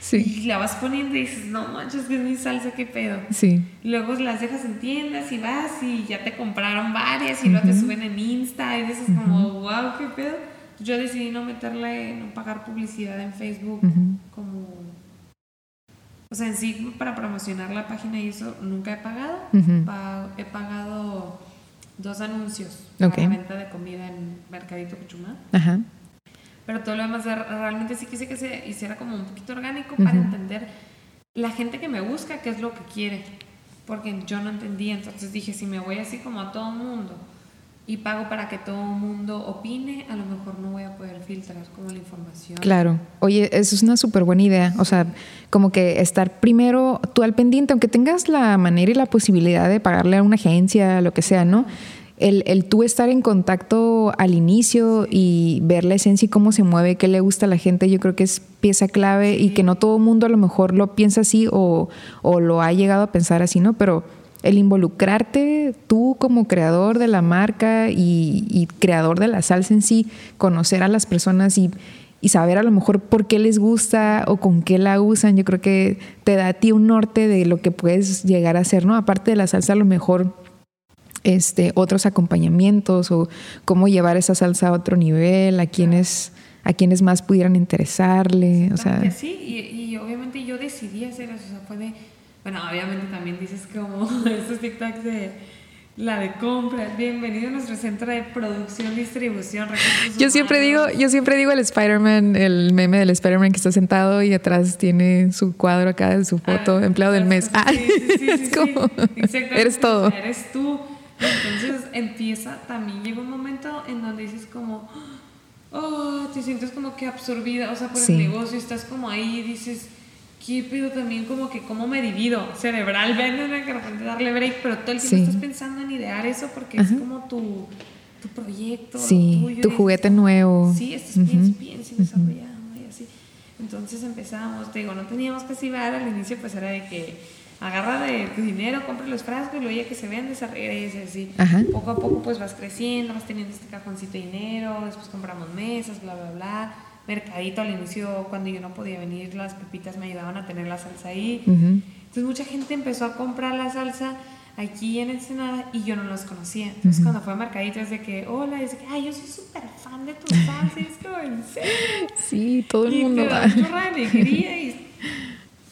Sí. Y la vas poniendo y dices, no manches, que es mi salsa, qué pedo. Sí. Luego las dejas en tiendas y vas y ya te compraron varias y, uh-huh, luego te suben en Insta y dices, uh-huh, como wow, qué pedo. Yo decidí no meterle, no pagar publicidad en Facebook, uh-huh, como, o sea, en sí para promocionar la página y eso nunca he pagado, uh-huh, pa- he pagado dos anuncios, okay, para la venta de comida en Mercadito Cuchumá, uh-huh, pero todo lo demás realmente sí quise que se hiciera como un poquito orgánico, uh-huh, para entender la gente que me busca, qué es lo que quiere, porque yo no entendía, entonces dije, si me voy así como a todo mundo y pago para que todo el mundo opine, a lo mejor no voy a poder filtrar como la información. Claro. Oye, eso es una súper buena idea. O sea, como que estar primero tú al pendiente, aunque tengas la manera y la posibilidad de pagarle a una agencia, lo que sea, ¿no? El, el tú estar en contacto al inicio y ver la esencia y cómo se mueve, qué le gusta a la gente, yo creo que es pieza clave, sí, y que no todo el mundo a lo mejor lo piensa así o, o lo ha llegado a pensar así, ¿no? Pero... el involucrarte tú como creador de la marca y, y creador de la salsa en sí, conocer a las personas y, y saber a lo mejor por qué les gusta o con qué la usan, yo creo que te da a ti un norte de lo que puedes llegar a hacer, ¿no? Aparte de la salsa, a lo mejor este, otros acompañamientos o cómo llevar esa salsa a otro nivel, a quienes, a quienes más pudieran interesarle. O sea. Sí, y, y obviamente yo decidí hacer eso, o sea, fue de... Bueno, obviamente también dices como estos TikToks de la de compras. Bienvenido a nuestro centro de producción, distribución, recursos yo siempre humanos. digo yo siempre digo el Spider-Man, el meme del Spider-Man que está sentado y atrás tiene su cuadro acá de su foto, ah, empleado del mes. Ah, sí, sí, sí, es sí, como sí. Eres todo, eres tú. Entonces empieza, también llega un momento en donde dices como oh, te sientes como que absorbida, o sea, por sí. el negocio, estás como ahí y dices qué pedo, también como que cómo me divido cerebral, ven que de repente darle break, pero todo el tiempo sí. estás pensando en idear eso porque Ajá. es como tu, tu proyecto, sí, tuyo, tu juguete dices, nuevo. Sí, estás uh-huh. bien, bien sin desarrollado uh-huh. y así. Entonces empezamos, te digo, no teníamos casi bar al inicio, pues era de que agarra de tu dinero, compra los frascos y luego ya que se vean desarregreses así. Ajá. Poco a poco pues vas creciendo, vas teniendo este cajoncito de dinero, después compramos mesas, bla, bla, bla. Mercadito al inicio, cuando yo no podía venir, las Pepitas me ayudaban a tener la salsa ahí. Uh-huh. Entonces mucha gente empezó a comprar la salsa aquí en Ensenada y yo no los conocía. Entonces uh-huh. cuando fue a Mercadito es de que, hola, es de que, ay, yo soy súper fan de tu salsa, es como, ¿en serio? Sí, todo el y mundo va. Y te da chorra de alegría y...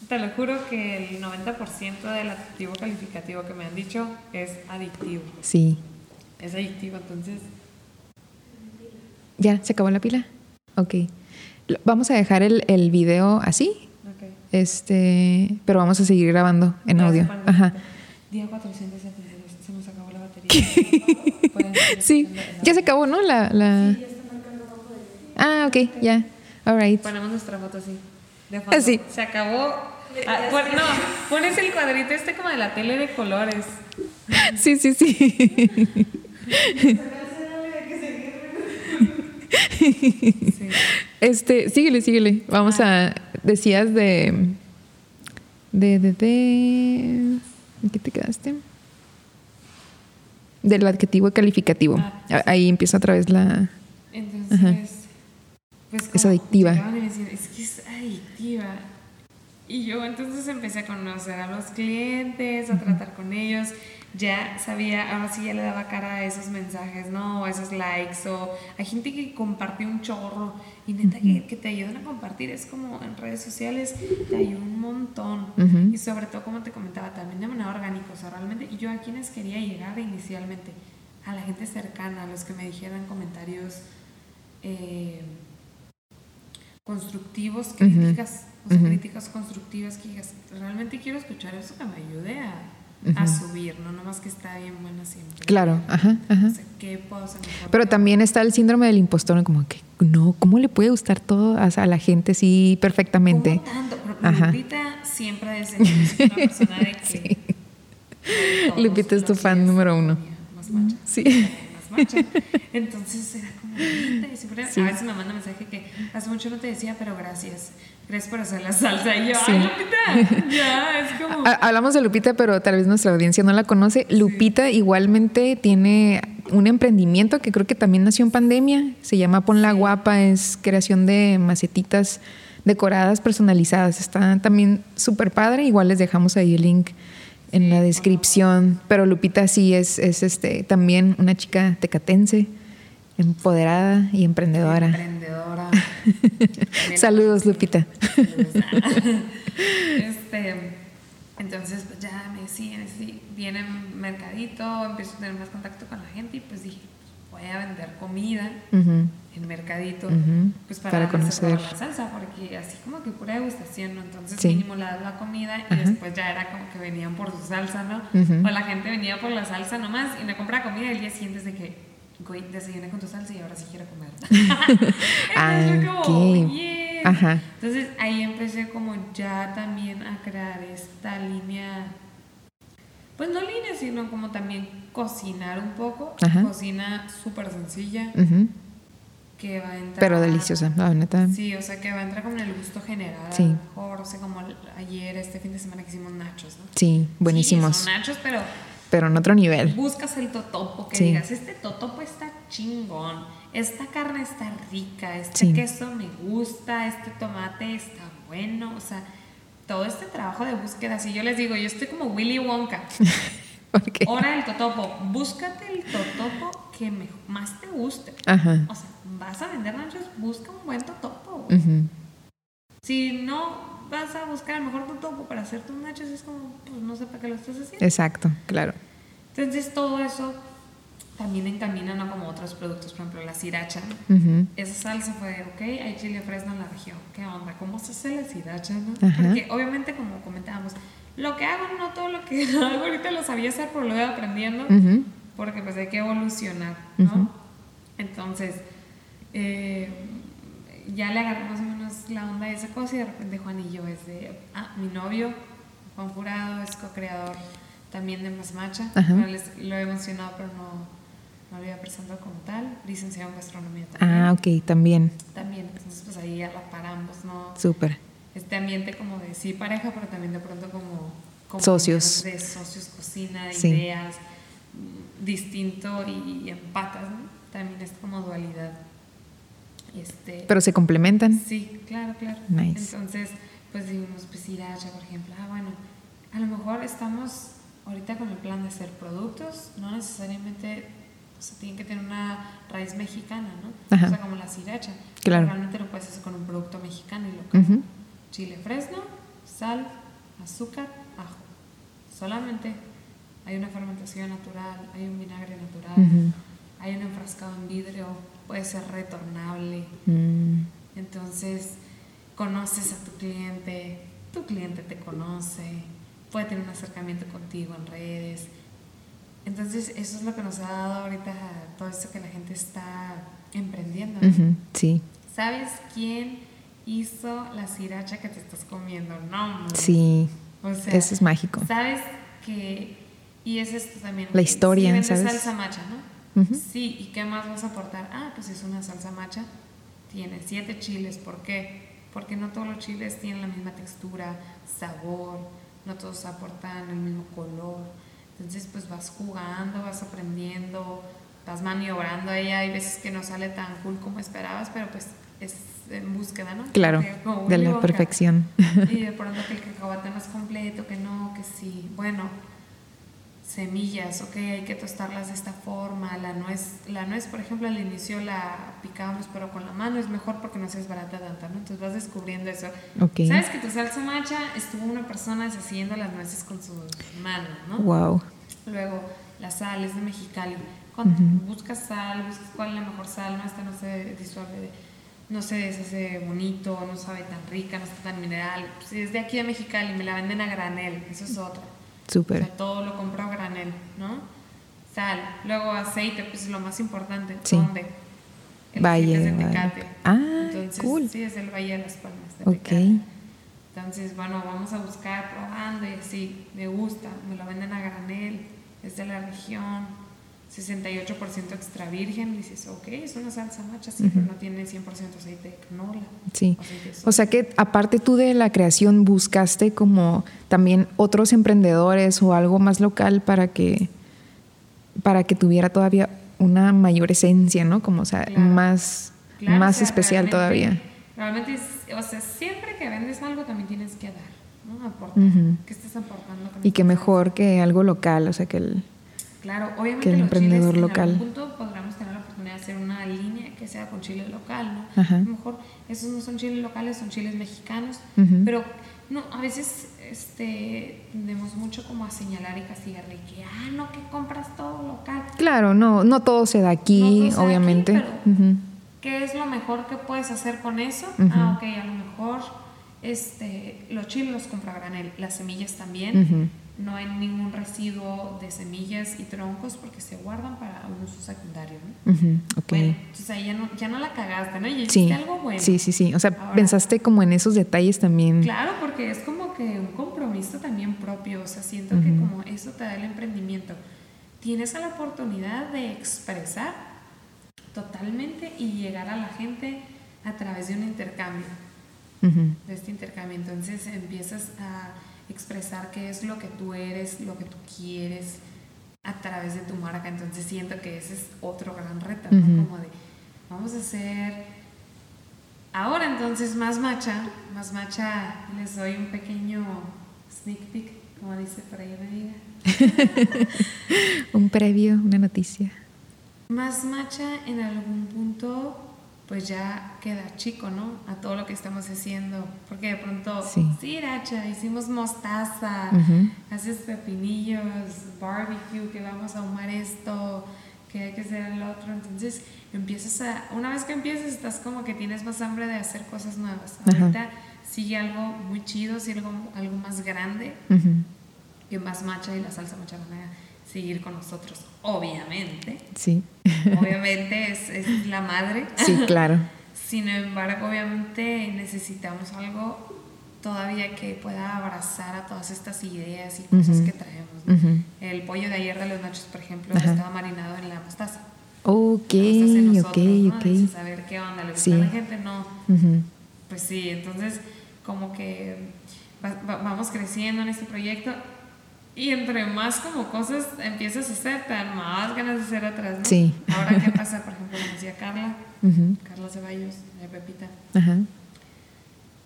Te lo juro que el noventa por ciento del adjetivo calificativo que me han dicho es adictivo. Sí. Es adictivo, entonces... ¿Ya? ¿Se acabó la pila? Ok. Vamos a dejar el, el video así. Okay. Este, pero vamos a seguir grabando en no, audio. Ajá. Día cuatrocientos setenta y dos, se nos acabó la batería. Sí, ya se acabó, ¿no? La, la... Sí, ya está marcando abajo del... Ah, ok, ya. Yeah. All right. Ponemos nuestra foto así. Así. Se acabó... Ah, bueno, no, pones el cuadrito este como de la tele de colores. Sí, sí, sí. Sí. Este, síguele, síguele. Vamos ah. a. Decías de. De, de, de. ¿En qué te quedaste? Del adjetivo y calificativo. Ah, sí. Ahí empieza otra vez la. Entonces. Ajá. Pues como, es adictiva. Decir, es que es adictiva. Y yo entonces empecé a conocer a los clientes, a tratar con ellos. Ya sabía, ahora sí ya le daba cara a esos mensajes, ¿no? O a esos likes, o a gente que compartió un chorro. Y neta, uh-huh. que, que te ayudan a compartir. Es como en redes sociales, te ayuda un montón. Uh-huh. Y sobre todo, como te comentaba, también de manera orgánica. O sea, realmente yo a quienes quería llegar inicialmente, a la gente cercana, a los que me dijeran comentarios eh, constructivos, críticas. Uh-huh. O sea, uh-huh. críticas constructivas que digas, realmente quiero escuchar eso que me ayude a, uh-huh. a subir, no nomás que está bien buena siempre. Claro, ajá, ajá. O sea, ¿qué puedo hacer mejor? Pero también está el síndrome del impostor, como que, no, ¿cómo le puede gustar todo a la gente así perfectamente? ¿Cómo tanto? Pero Lupita siempre ha de ser una persona de que... sí. Lupita es tu fan número uno. Más macha. Sí. Macha. Entonces era como y siempre, sí. a veces me manda mensaje que hace mucho no te decía, pero gracias gracias por hacer la salsa y yo sí. ¡Ay, Lupita! Ya, es como ha- hablamos de Lupita, pero tal vez nuestra audiencia no la conoce. Lupita sí. igualmente tiene un emprendimiento que creo que también nació en pandemia, se llama Ponla Guapa, es creación de macetitas decoradas personalizadas, está también súper padre, igual les dejamos ahí el link en la descripción, pero Lupita sí es, es este, también una chica tecatense, empoderada y emprendedora. Emprendedora. Saludos, Lupita. este, entonces, pues ya me decían, sí, viene Mercadito, empiezo a tener más contacto con la gente y pues dije, pues, voy a vender comida uh-huh. en Mercadito, uh-huh. pues para, para conocer la salsa, porque así como que pura degustación, ¿no? Entonces sí. mínimo la la comida y Ajá. después ya era como que venían por su salsa, ¿no? Uh-huh. O la gente venía por la salsa nomás y me compraba comida y el día siguiente es de que, güey, desayuné con tu salsa y ahora sí quiero comer. Entonces ah, yo como, okay. yeah. Ajá. Entonces ahí empecé como ya también a crear esta línea, pues no línea, sino como también cocinar un poco, Ajá. cocina súper sencilla. Uh-huh. Que va a entrar, pero deliciosa, la neta. Sí, o sea, que va a entrar como en el gusto general. Sí. A lo mejor, o sea, como ayer, este fin de semana que hicimos nachos, ¿no? Sí, buenísimos. Sí, son nachos, pero... Pero en otro nivel. Buscas el totopo, que sí. digas, este totopo está chingón, esta carne está rica, este sí. queso me gusta, este tomate está bueno, o sea, todo este trabajo de búsqueda. Así yo les digo, yo estoy como Willy Wonka. Okay. Hora del totopo, búscate el totopo que me, más te guste. Ajá. O sea, vas a vender nachos, busca un buen totopo. Uh-huh. Si no vas a buscar el mejor totopo para hacer tus nachos, es como, pues no sé para qué lo estás haciendo. Exacto, claro. Entonces todo eso también encamina, ¿no? Como otros productos, por ejemplo la sriracha. Uh-huh. Esa salsa fue de, ok, hay chile fresno en la región, ¿qué onda? ¿Cómo se hace la sriracha? ¿No? Uh-huh. Porque obviamente, como comentábamos, lo que hago, no todo lo que hago ahorita lo sabía hacer, pero lo voy aprendiendo, uh-huh, porque pues hay que evolucionar, ¿no? Uh-huh. Entonces, eh, ya le agarré más o menos la onda de esa cosa y de repente Juan y yo es de, ah, mi novio, Juan Jurado, es co-creador también de Más Macha, no les, lo he mencionado pero no, no lo había presentado como tal, licenciado en gastronomía también. Ah, ok, también. También, entonces pues ahí a la para ambos, ¿no? Súper. Este ambiente como de sí pareja, pero también de pronto como, como socios. De socios, cocina, de sí, ideas, distinto y, y empatas, ¿no? También es como dualidad. Este, pero se complementan. Sí, claro, claro. Nice. Entonces, pues dijimos, pues sriracha, por ejemplo. Ah, bueno, a lo mejor estamos ahorita con el plan de hacer productos, no necesariamente, o sea, tienen que tener una raíz mexicana, ¿no? Ajá. O sea, como la sriracha. Claro. Realmente lo puedes hacer con un producto mexicano y local. Uh-huh. Chile fresno, sal, azúcar, ajo. Solamente hay una fermentación natural, hay un vinagre natural, uh-huh, hay un enfrascado en vidrio, puede ser retornable. Mm. Entonces, conoces a tu cliente, tu cliente te conoce, puede tener un acercamiento contigo en redes. Entonces, eso es lo que nos ha dado ahorita todo esto que la gente está emprendiendo, ¿no? Uh-huh. Sí. ¿Sabes quién hizo la sriracha que te estás comiendo? No, no. Sí, o sea, eso es mágico. Sabes que, y es esto también, la historia, si ¿sabes? Salsa macha, ¿no? Uh-huh. Sí, ¿y qué más vas a aportar? Ah, pues es una salsa macha, tiene siete chiles, ¿por qué? Porque no todos los chiles tienen la misma textura, sabor, no todos aportan el mismo color. Entonces pues vas jugando, vas aprendiendo, vas maniobrando ahí, hay veces que no sale tan cool como esperabas, pero pues es en búsqueda, ¿no? Claro, de la boca, perfección. Y de pronto que el cacahuate no es completo, que no, que sí. Bueno, semillas, ok, hay que tostarlas de esta forma. La nuez, la nuez, por ejemplo, al inicio la picábamos, pero con la mano es mejor porque no se desbarata tanta, ¿no? Entonces vas descubriendo eso. Okay. ¿Sabes que tu salsa macha estuvo una persona deshaciendo las nueces con sus manos, ¿no? Wow. Luego, la sal es de Mexicali. Cuando uh-huh, buscas sal, buscas cuál es la mejor sal, ¿no? Esta no se disuelve de... no sé, es ese bonito, no sabe tan rica, no está tan mineral. Pues es de aquí de Mexicali, me la venden a granel, eso es otra. Súper. O sea, todo lo compro a granel, ¿no? Sal, luego aceite, pues lo más importante. Sí. ¿Dónde? El Valle de Tecate. Ah, entonces, cool. Sí, es el Valle de las Palmas de Tecate. Ok. Entonces, bueno, vamos a buscar, probando y así, me gusta, me lo venden a granel, es de la región. sesenta y ocho por ciento extra virgen, dices, ok, es una salsa macha, sí, uh-huh, pero no tiene cien por ciento aceite de canola. Sí, o, o sea que aparte tú de la creación buscaste como también otros emprendedores o algo más local para que, para que tuviera todavía una mayor esencia, ¿no? Como, o sea, claro, más, claro, más, o sea, especial realmente, todavía. Realmente, es, o sea, siempre que vendes algo también tienes que dar, ¿no? Aportar, uh-huh, ¿qué estás aportando? Y qué mejor que algo local, o sea, que el... Claro, obviamente que el los emprendedor chiles local. En algún punto podremos tener la oportunidad de hacer una línea que sea con chile local, ¿no? Ajá. A lo mejor esos no son chiles locales, son chiles mexicanos, uh-huh, pero no, a veces este, tendemos mucho como a señalar y castigar de que, ah, no, que compras todo local. Claro, no, no todo se da aquí, no todo obviamente. Se da aquí, pero uh-huh, ¿qué es lo mejor que puedes hacer con eso? Uh-huh. Ah, ok, a lo mejor este, los chiles los compra granel, las semillas también. Uh-huh. No hay ningún residuo de semillas y troncos porque se guardan para un uso secundario, ¿no? Uh-huh, okay. Bueno, entonces ahí ya no, ya no la cagaste, ¿no? Y hiciste algo bueno. Sí, sí, sí. O sea, ahora, pensaste como en esos detalles también. Claro, porque es como que un compromiso también propio. O sea, siento uh-huh, que como eso te da el emprendimiento. Tienes la oportunidad de expresar totalmente y llegar a la gente a través de un intercambio. Uh-huh. De este intercambio. Entonces empiezas a expresar qué es lo que tú eres, lo que tú quieres a través de tu marca. Entonces siento que ese es otro gran reto, ¿no? Uh-huh. Como de, vamos a hacer ahora entonces Más Macha. Más Macha, les doy un pequeño sneak peek, como dice por ahí Reina. Un previo, una noticia. Más Macha en algún punto pues ya queda chico, ¿no? A todo lo que estamos haciendo. Porque de pronto, sí, sriracha, hicimos mostaza, uh-huh, haces pepinillos, barbecue, que vamos a ahumar esto, que hay que hacer el otro. Entonces, empiezas a... Una vez que empiezas, estás como que tienes más hambre de hacer cosas nuevas. Ahorita uh-huh, sigue algo muy chido, sigue algo, algo más grande, uh-huh, que Más Macha y la salsa machaconera seguir con nosotros, obviamente. Sí. Obviamente es, es la madre. Sí, claro. Sin embargo, obviamente necesitamos algo todavía que pueda abrazar a todas estas ideas y cosas uh-huh, que traemos, ¿no? Uh-huh. El pollo de ayer de los nachos, por ejemplo, uh-huh, estaba marinado en la mostaza. Ok, nosotros, ok, ¿no? ok. Entonces, a ver qué onda, ¿le gusta sí. a la gente? No. Uh-huh. Pues sí, entonces como que va, va, vamos creciendo en este proyecto. Y entre más como cosas empiezas a hacer, te dan más ganas de hacer atrás, ¿no? Sí. Ahora, ¿qué pasa? Por ejemplo, como decía Carla, uh-huh, Carla Ceballos, de Pepita. Uh-huh.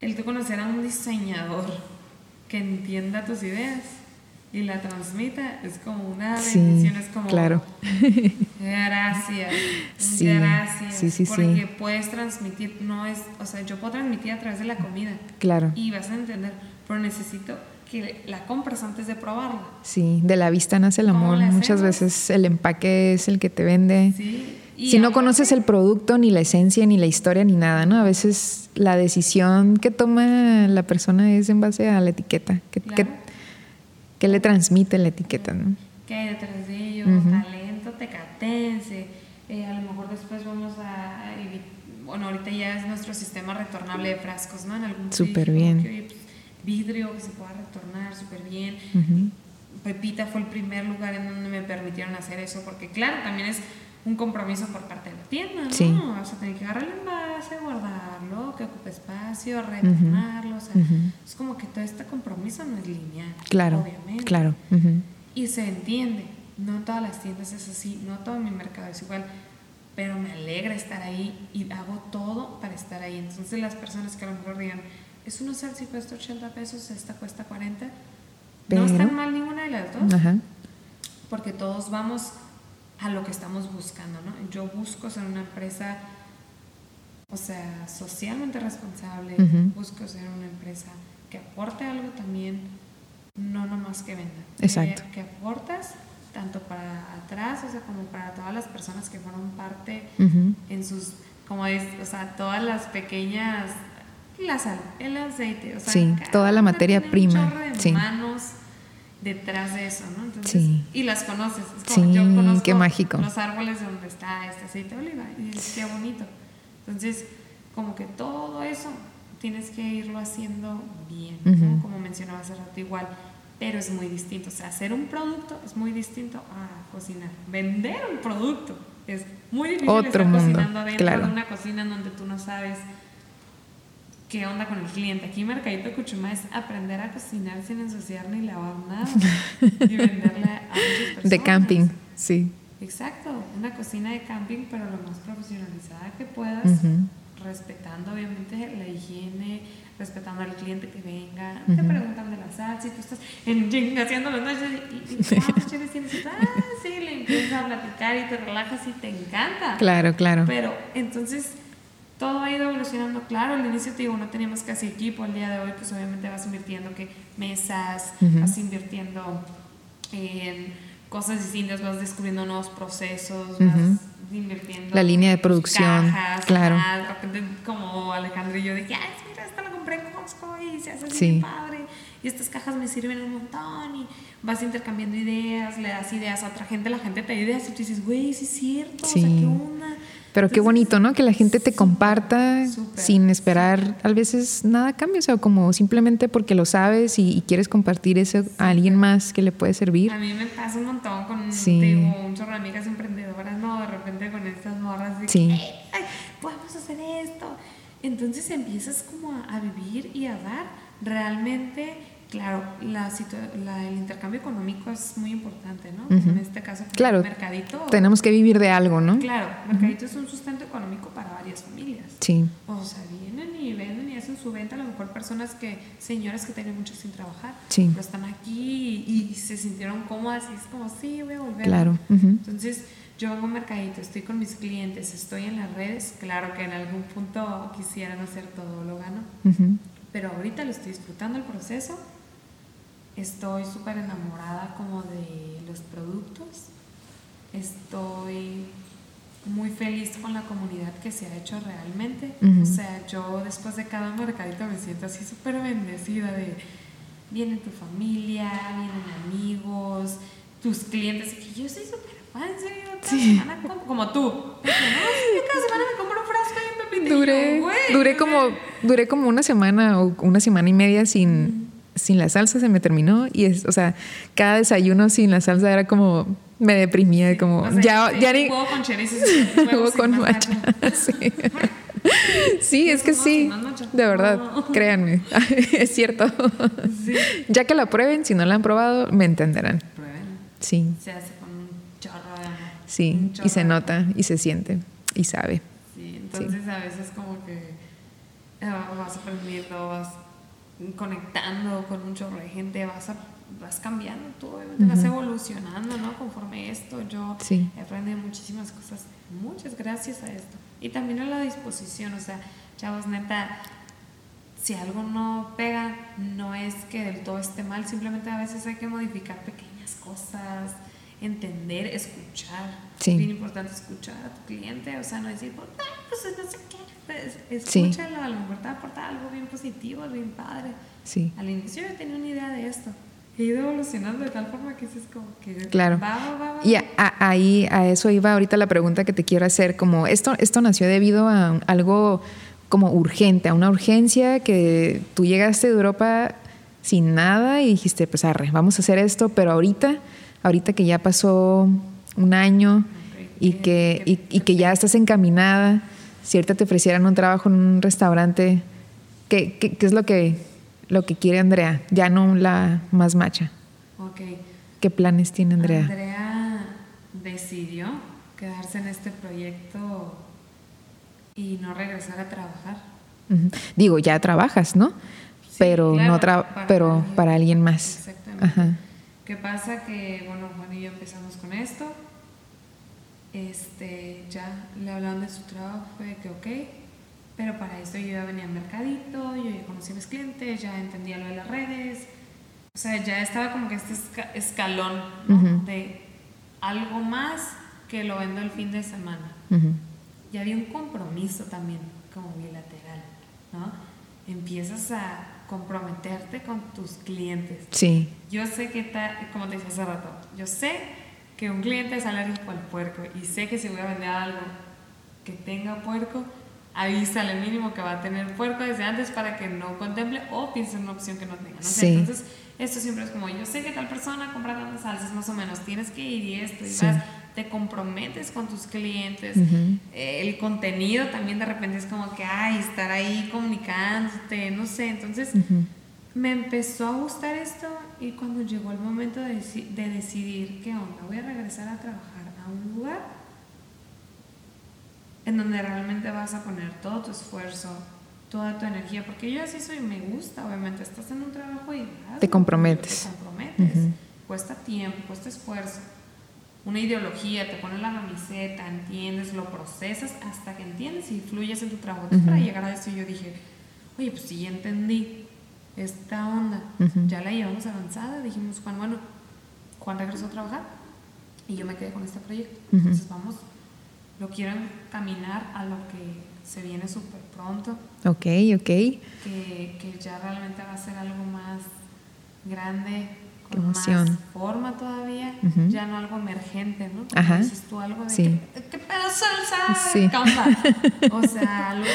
El tú conocer a un diseñador que entienda tus ideas y la transmita es como una bendición, sí, es como... claro. Gracias, sí, gracias. Sí, sí, porque sí, puedes transmitir, no es... O sea, yo puedo transmitir a través de la comida. Claro. Y vas a entender, pero necesito... que la compras antes de probarla. Sí, de la vista nace el amor. Muchas veces el empaque es el que te vende. Sí. Si no conoces el producto, ni la esencia, ni la historia, ni nada, ¿no? A veces la decisión que toma la persona es en base a la etiqueta. ¿Qué claro. que, que le transmite la etiqueta, no? ¿Qué hay detrás de ello? Uh-huh. Talento tecatense. Eh, a lo mejor después vamos a... Bueno, ahorita ya es nuestro sistema retornable de frascos, ¿no? En algún Súper bien. Que, vidrio que se pueda retornar súper bien. Uh-huh. Pepita fue el primer lugar en donde me permitieron hacer eso, porque claro, también es un compromiso por parte de la tienda, ¿no? Sí. Vas a tener que agarrar el envase, guardarlo, que ocupe espacio, retornarlo, uh-huh, o sea, uh-huh, es como que todo este compromiso no es lineal, claro, obviamente. Claro. Uh-huh. Y se entiende, no todas las tiendas es así, no todo mi mercado es igual, pero me alegra estar ahí y hago todo para estar ahí. Entonces las personas que a lo mejor digan, es una salsa y cuesta ochenta pesos, esta cuesta cuarenta. Pero no están mal ninguna de las dos. Ajá. Porque todos vamos a lo que estamos buscando, ¿no? Yo busco ser una empresa, o sea, socialmente responsable. Uh-huh. Busco ser una empresa que aporte algo también, no nomás que venda. Exacto. Que, que aportas tanto para atrás, o sea, como para todas las personas que fueron parte, uh-huh, en sus, como es, o sea, todas las pequeñas... la sal, el aceite, o sea, sí, toda la materia prima, sí, manos detrás de eso, ¿no? Entonces, sí, y las conoces, es como, sí, yo conozco, qué mágico, los árboles donde está este aceite de oliva y es qué bonito. Entonces, como que todo eso tienes que irlo haciendo bien, uh-huh, ¿no? Como mencionaba hace rato, igual, pero es muy distinto, o sea, hacer un producto es muy distinto a cocinar, vender un producto es muy difícil. Otro estar mundo, cocinando dentro, claro, de una cocina donde tú no sabes qué onda con el cliente. Aquí Mercadito Cuchumá es aprender a cocinar sin ensuciar ni lavar nada y venderle a muchas personas. De camping, sí. Exacto, una cocina de camping, pero lo más profesionalizada que puedas, uh-huh, respetando obviamente la higiene, respetando al cliente que venga, uh-huh, te preguntan de la salsa y tú estás en, haciendo los nachos y, y, y ¿cuántos chiles tienes? Ah, sí, le empiezas a platicar y te relajas y te encanta. Claro, claro. Pero entonces... todo ha ido evolucionando, claro, al inicio te digo, no teníamos casi equipo, el día de hoy pues obviamente vas invirtiendo que mesas, uh-huh, vas invirtiendo en cosas distintas, vas descubriendo nuevos procesos, uh-huh, vas invirtiendo la línea de producción, cajas, claro, nada, de repente como Alejandra y yo dije, ay mira, esta la compré en Costco y se hace así, sí, padre, y estas cajas me sirven un montón, y vas intercambiando ideas, le das ideas a otra gente, la gente te da ideas y tú dices, güey, sí es cierto, sí, o sea, qué onda. Pero qué bonito, ¿no? Que la gente te comparta, super, sin esperar a veces nada cambia. O sea, como simplemente porque lo sabes y, y quieres compartir eso a alguien más que le puede servir. A mí me pasa un montón con, sí, digo, un chorro de amigas emprendedoras, ¿no? De repente con estas morras de, sí, que, ay, podemos hacer esto. Entonces empiezas como a, a vivir y a dar. Realmente, claro, la situ- la, el intercambio económico es muy importante, ¿no? Uh-huh. En este caso, claro, el mercadito... tenemos que vivir de algo, ¿no? Claro, el mercadito, uh-huh, es un sustento económico para varias familias. Sí. O sea, vienen y venden y hacen su venta, a lo mejor personas que... señoras que tienen mucho sin trabajar. Sí. Pero están aquí y, y se sintieron cómodas y es como, sí, voy a volver. Claro. Uh-huh. Entonces, yo vengo a un mercadito, estoy con mis clientes, estoy en las redes, claro que en algún punto quisiera no ser todóloga, ¿no? Uh-huh. Pero ahorita lo estoy disfrutando el proceso, estoy súper enamorada como de los productos, estoy muy feliz con la comunidad que se ha hecho realmente. Uh-huh. O sea, yo después de cada mercadito me siento así súper bendecida de viene tu familia, vienen amigos, tus clientes, y que yo soy súper fan, serio, cada sí. semana como, como tú. Porque, no, cada semana me compro un frasco y me pepita. Duré, digo, duré como duré como una semana o una semana y media sin, mm. sin la salsa, se me terminó, y es, o sea, cada desayuno sin la salsa era como me deprimía, sí, como o sea, ya sí, ya ni huevo con cherries, huevo con macha. Sí. Sí, es que sí, de verdad, créanme, es cierto. Sí. Ya que la prueben, si no la han probado, me entenderán. Prueben. Sí. Se hace con un chorro de... Sí, un chorro y se de... nota, y se siente, y sabe. Sí, entonces sí. A veces como que uh, vas aprendiendo, vas conectando con un chorro de gente, vas, a, vas cambiando tú, obviamente uh-huh. vas evolucionando, ¿no? Conforme esto, yo sí. he aprendido muchísimas cosas, muchas gracias a esto. Y también a la disposición, o sea, chavos, neta, si algo no pega, no es que del todo esté mal, simplemente a veces hay que modificar pequeñas cosas, entender, escuchar. Sí. Es bien importante escuchar a tu cliente, o sea, no decir, pues no sé qué, pues, escúchalo, sí. a lo mejor te va a aportar algo bien positivo, bien padre. Sí. Al inicio yo tenía una idea de esto. He ido evolucionando de tal forma que es como que claro. va, va, va. Y a, a, ahí, a eso iba ahorita la pregunta que te quiero hacer, como esto, esto nació debido a un, algo como urgente, a una urgencia que tú llegaste de Europa sin nada y dijiste, pues arre, vamos a hacer esto, pero ahorita, ahorita que ya pasó un año okay, y, que, que, y, y que ya estás encaminada, si ahorita te ofrecieran un trabajo en un restaurante, ¿qué, qué, qué es lo que... lo que quiere Andrea, ya no la Más Macha? Okay. ¿Qué planes tiene Andrea? Andrea decidió quedarse en este proyecto y no regresar a trabajar. Uh-huh. Digo, ya trabajas, ¿no? Sí, pero claro, no tra- para pero alguien, para alguien más. Exactamente. Ajá. ¿Qué pasa? Que bueno, Juan y yo empezamos con esto. Este, ya le hablaron de su trabajo, fue de que okay. Pero para eso yo ya venía al mercadito, yo ya conocía a mis clientes, ya entendía lo de las redes. O sea, ya estaba como que este esca- escalón, ¿no? Uh-huh. De algo más que lo vendo el fin de semana. Uh-huh. Ya había un compromiso también, como bilateral, ¿no? Empiezas a comprometerte con tus clientes. Sí. Yo sé que, ta- como te decía hace rato, yo sé que un cliente es alérgico al puerco y sé que si voy a vender algo que tenga puerco, avísale mínimo que va a tener puerco desde antes para que no contemple o piense en una opción que no tenga, ¿no? Sí. Entonces, esto siempre es como, yo sé que tal persona compra tantas salsas más o menos, tienes que ir y esto y sí. vas, te comprometes con tus clientes. Uh-huh. Eh, el contenido también de repente es como que, ay, estar ahí comunicándote, no sé. Entonces, uh-huh. me empezó a gustar esto y cuando llegó el momento de, deci- de decidir qué onda, voy a regresar a trabajar a un lugar en donde realmente vas a poner todo tu esfuerzo, toda tu energía, porque yo así soy, me gusta, obviamente, estás en un trabajo y hazlo, te comprometes, te comprometes, uh-huh. cuesta tiempo, cuesta esfuerzo, una ideología, te pones la camiseta, entiendes, lo procesas hasta que entiendes y fluyes en tu trabajo. Uh-huh. Para llegar a eso yo dije, oye, pues sí, ya entendí esta onda, uh-huh. ya la llevamos avanzada, dijimos, Juan, bueno, Juan regresó a trabajar y yo me quedé con este proyecto, uh-huh. entonces vamos, lo quieren caminar a lo que se viene súper pronto. Ok, ok. Que, que ya realmente va a ser algo más grande, con más forma todavía, uh-huh. ya no algo emergente, ¿no? Porque ajá. dices tú algo de sí. ¿qué, qué pedo salsa? Sí. O sea, algo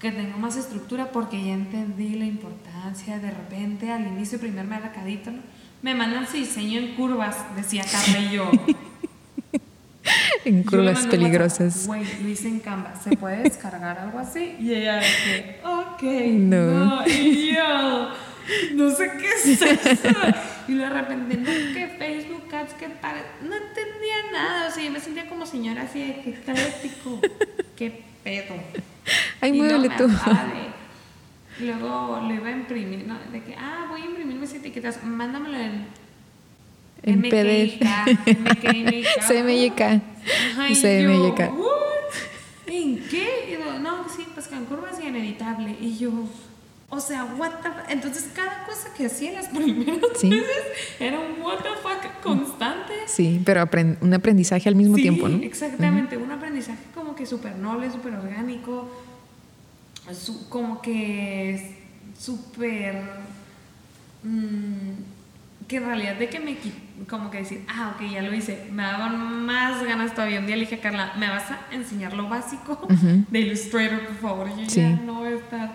que tenga más estructura porque ya entendí la importancia. De repente, al inicio, primer mercadito, ¿no? Me mandan su diseño en curvas, decía Carla y yo. En curvas peligrosas. Güey, lo hice en Canva. ¿Se puede descargar algo así? Y ella dice, ok, no. no. Y yo, no sé qué es eso. Y de repente, no, que Facebook Ads, que para... No entendía nada. O sea, yo me sentía como señora así de que caótico. Qué pedo. Ay, y muévele no tú. Y luego lo iba a imprimir, ¿no? De que, ah, voy a imprimir mis etiquetas. Mándamelo en... en P D F. C M Y K. C M Y K. ¿En qué? No, sí, pues Cancún es inevitable. Y yo, o sea, what the fuck. Entonces, cada cosa que hacía las primeras sí. veces era un what the fuck constante. Sí, pero aprend- un aprendizaje al mismo sí, tiempo, ¿no? Exactamente. Uh-huh. Un aprendizaje como que súper noble, súper orgánico, su- como que súper... Mmm, que en realidad de que me como que decir, ah, ok, ya lo hice, me daban más ganas todavía. Un día le dije a Carla, ¿me vas a enseñar lo básico uh-huh. de Illustrator, por favor? Yo sí. ya no voy a estar,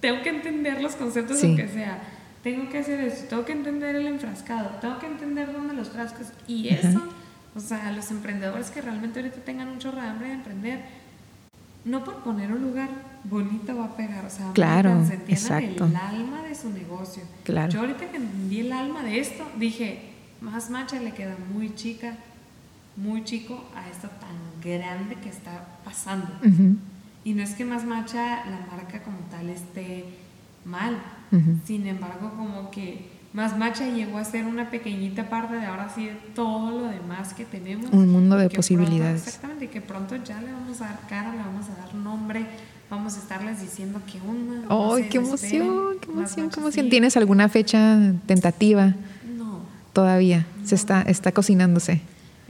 tengo que entender los conceptos sí. aunque sea, tengo que hacer eso, tengo que entender el enfrascado, tengo que entender dónde los frascos, y uh-huh. eso, o sea, los emprendedores que realmente ahorita tengan un chorro de hambre de emprender, no por poner un lugar bonito va a pegar, o sea, claro, se entiende el alma de su negocio. Claro. Yo ahorita que entendí el alma de esto, dije, Más Macha le queda muy chica, muy chico a esto tan grande que está pasando. Uh-huh. Y no es que Más Macha, la marca como tal, esté mal. Uh-huh. Sin embargo, como que Más Macha llegó a ser una pequeñita parte de ahora sí de todo lo demás que tenemos. Un mundo de posibilidades. Pronto, exactamente, y que pronto ya le vamos a dar cara, le vamos a dar nombre, vamos a estarles diciendo qué onda. ¡Ay, qué emoción, qué emoción, qué emoción! ¿Tienes alguna fecha tentativa? No. Todavía, no. Se está, está cocinándose.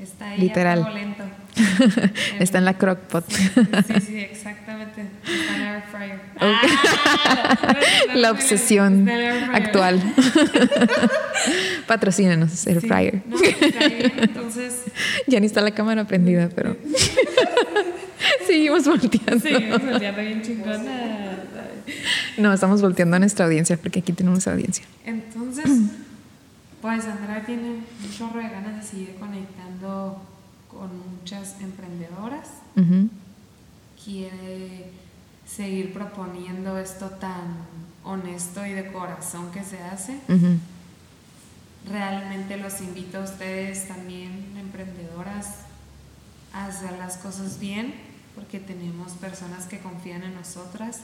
Está ahí, literal. Algo lento. Está en la crock pot. Sí, sí, sí, exactamente. Está en el air fryer. Okay. Ah, no, no, no, la obsesión actual. Patrocínanos, air fryer. Sí, no, está bien, entonces... Ya ni está la cámara prendida, pero... Seguimos volteando. Seguimos volteando bien chingona. No, estamos volteando a nuestra audiencia porque aquí tenemos audiencia. Entonces, pues Andrea tiene un chorro de ganas de seguir conectando con muchas emprendedoras. Uh-huh. Quiere seguir proponiendo esto tan honesto y de corazón que se hace. Uh-huh. Realmente los invito a ustedes también, emprendedoras, a hacer las cosas bien, porque tenemos personas que confían en nosotras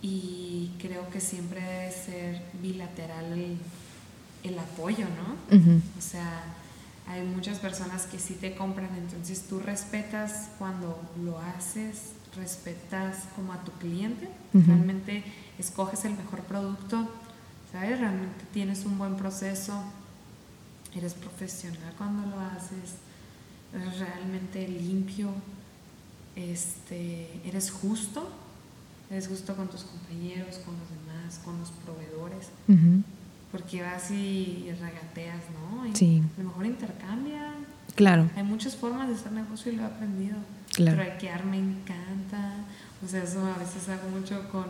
y creo que siempre debe ser bilateral el, el apoyo, ¿no? Uh-huh. O sea, hay muchas personas que sí te compran, entonces tú respetas cuando lo haces, respetas como a tu cliente, uh-huh. realmente escoges el mejor producto, ¿sabes? Realmente tienes un buen proceso, eres profesional cuando lo haces, eres realmente limpio, este, eres justo, eres justo con tus compañeros, con los demás, con los proveedores, uh-huh. porque vas y regateas, ¿no? Y sí. A lo mejor intercambia. Claro. Hay muchas formas de hacer negocio y lo he aprendido. Claro. Truequear me encanta. O sea, eso a veces hago mucho con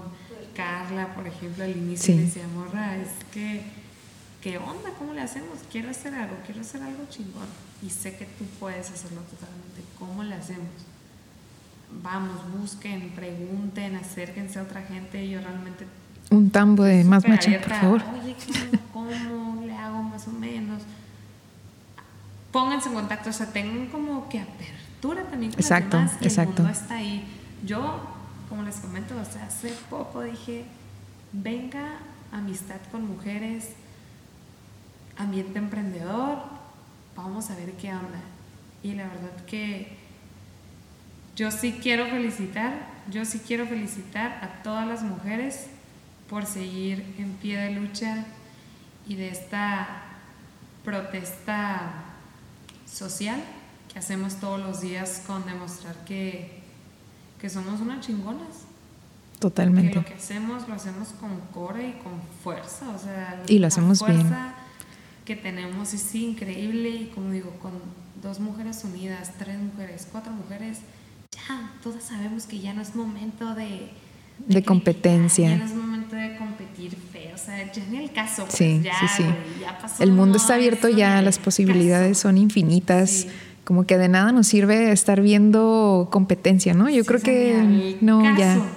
Carla, por ejemplo, al inicio sí. le decía, morra, es que... ¿Qué onda? ¿Cómo le hacemos? Quiero hacer algo, quiero hacer algo chingón y sé que tú puedes hacerlo totalmente. ¿Cómo le hacemos? Vamos, busquen, pregunten, acérquense a otra gente. Yo realmente... Un tambo de Más Macha, por favor. Oye, ¿cómo, ¿cómo le hago más o menos? Pónganse en contacto. O sea, tengan como que apertura también con exacto, las demás. Exacto. El mundo está ahí. Yo, como les comento, o sea, hace poco dije, venga, amistad con mujeres, ambiente emprendedor, vamos a ver qué onda. Y la verdad que yo sí quiero felicitar, yo sí quiero felicitar a todas las mujeres por seguir en pie de lucha y de esta protesta social que hacemos todos los días con demostrar que, que somos unas chingonas. Totalmente. Que lo que hacemos lo hacemos con cora y con fuerza, o sea, y lo hacemos bien. Que tenemos es increíble y como digo, con dos mujeres unidas, tres mujeres, cuatro mujeres, ya todas sabemos que ya no es momento de de, de competencia, ya no es momento de competir feo, o sea, ya ni el caso, pues, sí, ya, sí, sí. ya pasó, el mundo no, está abierto ya, las posibilidades caso. Son infinitas, sí. como que de nada nos sirve estar viendo competencia, ¿no? Yo sí, creo que no, caso,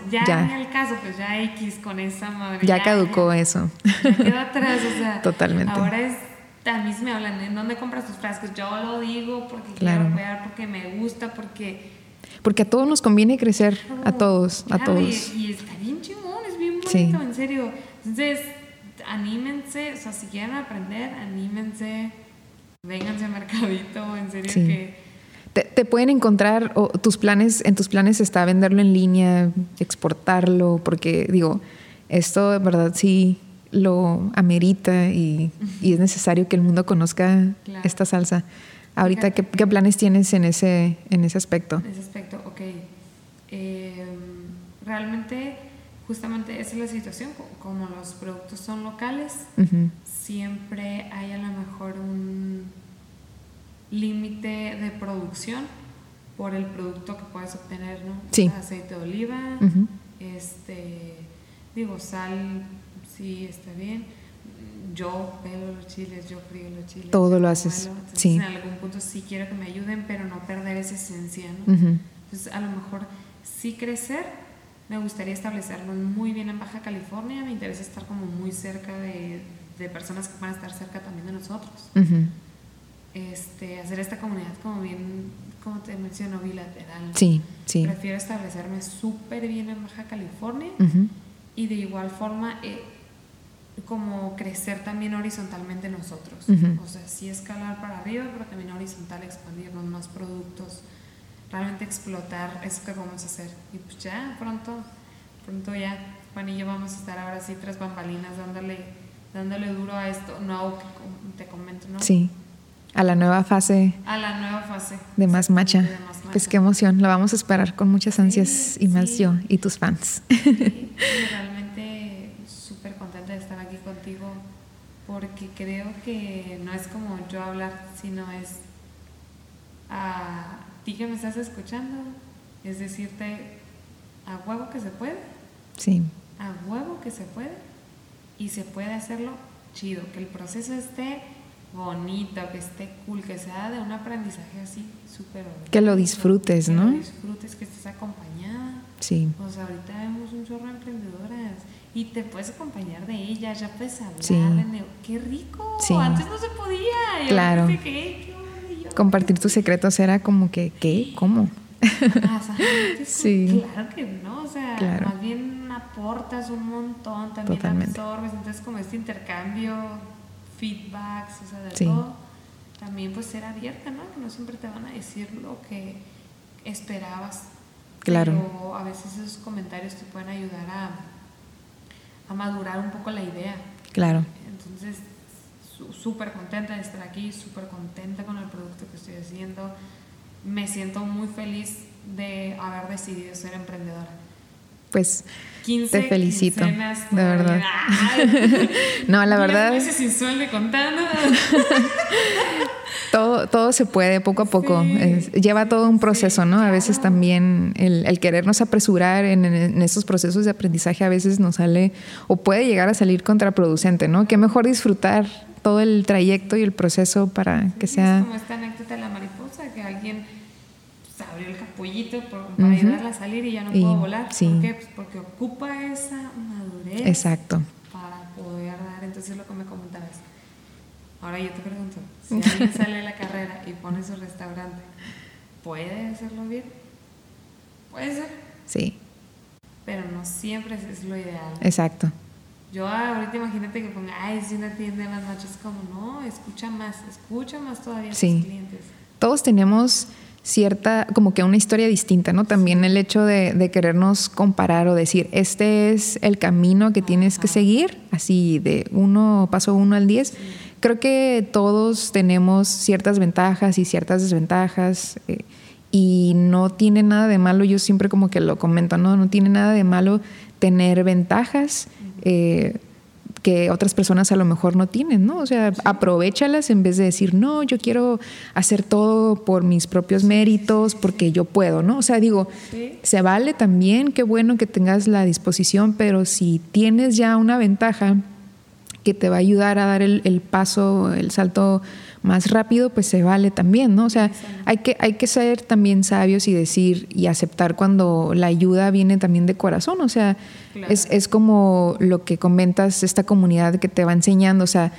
ya, ya, ya ni el caso, pues ya X con esa madre, ya, ya caducó ya, eso, ya quedó atrás, o sea, totalmente. Ahora es a mí me hablan, ¿en dónde compras tus frascos? Yo lo digo porque claro. quiero ver, porque me gusta, porque... Porque a todos nos conviene crecer, claro, a todos, claro, a todos. Y, y está bien chingón, es bien bonito, sí. en serio. Entonces, anímense, o sea, si quieren aprender, anímense, vénganse a Mercadito, en serio sí. que... Te, te pueden encontrar, o tus planes, en tus planes está venderlo en línea, exportarlo, porque digo, esto de verdad sí lo amerita y, y es necesario que el mundo conozca claro. esta salsa. Ahorita, ¿qué, qué planes tienes en ese, en ese aspecto? En ese aspecto, ok. Eh, realmente, justamente esa es la situación. Como los productos son locales, uh-huh. siempre hay a lo mejor un límite de producción por el producto que puedes obtener, ¿no? Sí. Aceite de oliva, uh-huh. este, digo, sal, sí, está bien. Yo pelo los chiles, yo frío los chiles. Todo lo haces. Entonces, sí. En algún punto sí quiero que me ayuden, pero no perder esa esencia, ¿no? Uh-huh. Entonces, a lo mejor sí crecer. Me gustaría establecerlo muy bien en Baja California. Me interesa estar como muy cerca de, de personas que van a estar cerca también de nosotros. Uh-huh. Este, hacer esta comunidad como bien, como te menciono, bilateral. Sí, sí. Prefiero establecerme súper bien en Baja California uh-huh. y de igual forma eh, como crecer también horizontalmente nosotros. Uh-huh. O sea, sí escalar para arriba, pero también horizontal, expandirnos más productos, realmente explotar eso que vamos a hacer. Y pues ya, pronto, pronto ya, Juan y yo vamos a estar ahora sí tras bambalinas dándole, dándole duro a esto, no, te comento, ¿no? Sí. A la nueva fase. A la nueva fase. De Más Macha. De Más Macha. Pues qué emoción, la vamos a esperar con muchas ansias sí, y más sí. yo y tus fans. Sí, realmente súper contenta de estar aquí contigo porque creo que no es como yo hablar, sino es a ti que me estás escuchando, es decirte a huevo que se puede. Sí. A huevo que se puede y se puede hacerlo chido, que el proceso esté bonito, que esté cool, que sea de un aprendizaje así súper bonito. Que lo disfrutes, que ¿no? Que lo disfrutes, que estés acompañada. Sí. O sea, ahorita vemos un chorro de emprendedoras y te puedes acompañar de ellas, ya puedes hablar. Sí. De... ¡Qué rico! Sí. Antes no se podía. Claro. Pensé, ¿qué? ¿Qué Compartir tus secretos era como que, ¿qué? ¿Cómo? Ah, o sea, sí. Claro que no, o sea, claro. Más bien aportas un montón, también Totalmente. absorbes, entonces como este intercambio... feedbacks, o sea, de sí. todo. También pues ser abierta, ¿no? Que no siempre te van a decir lo que esperabas. Claro. Pero a veces esos comentarios te pueden ayudar a, a madurar un poco la idea. Claro. Entonces, súper contenta de estar aquí, súper contenta con el producto que estoy haciendo. Me siento muy feliz de haber decidido ser emprendedora. Pues quince te felicito, de verdad. No, la verdad. Meses sin sueldo contando. todo, todo se puede poco a poco. Sí, es, lleva todo un proceso, sí, ¿no? Claro. A veces también el, el querernos apresurar en, en, en esos procesos de aprendizaje a veces nos sale o puede llegar a salir contraproducente, ¿no? Qué mejor disfrutar todo el trayecto y el proceso para sí, que sea. Es como esta anécdota de la mariposa que alguien abrió el capullito por, para uh-huh. ayudarla a salir y ya no y, puedo volar. Sí. ¿Por qué? Pues porque ocupa esa madurez. Exacto. Para poder dar. Entonces lo que me comentabas. Ahora yo te pregunto, si alguien sale de la carrera y pone su restaurante, ¿puede hacerlo bien? Puede ser. Sí. Pero no siempre es lo ideal. Exacto. Yo ahorita imagínate que ponga, ay, si una tienda en las noches, como no, escucha más, escucha más todavía sí. a tus clientes. Todos tenemos cierta, como que una historia distinta, ¿no? También el hecho de, de querernos comparar o decir, este es el camino que tienes que seguir, así de uno, paso uno al diez. Sí. Creo que todos tenemos ciertas ventajas y ciertas desventajas eh, y no tiene nada de malo, yo siempre como que lo comento, ¿no? No tiene nada de malo tener ventajas eh, que otras personas a lo mejor no tienen, ¿no? O sea, sí. aprovéchalas en vez de decir, no, yo quiero hacer todo por mis propios méritos porque yo puedo, ¿no? O sea, digo, sí. se vale también, qué bueno que tengas la disposición, pero si tienes ya una ventaja que te va a ayudar a dar el, el paso, el salto más rápido, pues se vale también, ¿no? O sea, sí. hay que, hay que ser también sabios y decir y aceptar cuando la ayuda viene también de corazón, o sea, claro. es, es como lo que comentas, esta comunidad que te va enseñando, o sea,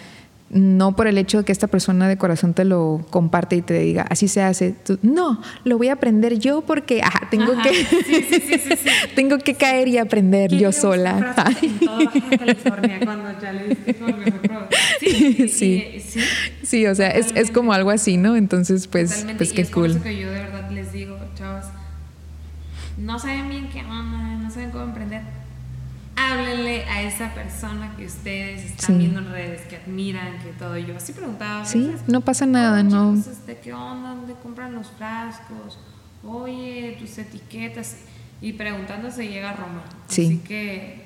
no por el hecho de que esta persona de corazón te lo comparte y te diga, así se hace. Tú, no, lo voy a aprender yo porque ajá, tengo, ajá, que, sí, sí, sí, sí, sí. tengo que caer y aprender yo sola. Sí, o sea, es, es como algo así, ¿no? Entonces, pues, totalmente. Pues qué cool. Eso que yo de verdad les digo, chavos, no saben bien qué onda, no saben cómo emprender. Háblenle a esa persona que ustedes están sí. viendo en redes, que admiran, que todo. Yo así preguntaba. Sí, no pasa nada, ¿no? Este, ¿qué onda? ¿Dónde compran los frascos? Oye, tus etiquetas. Y preguntando se llega a Roma. Sí. Así que,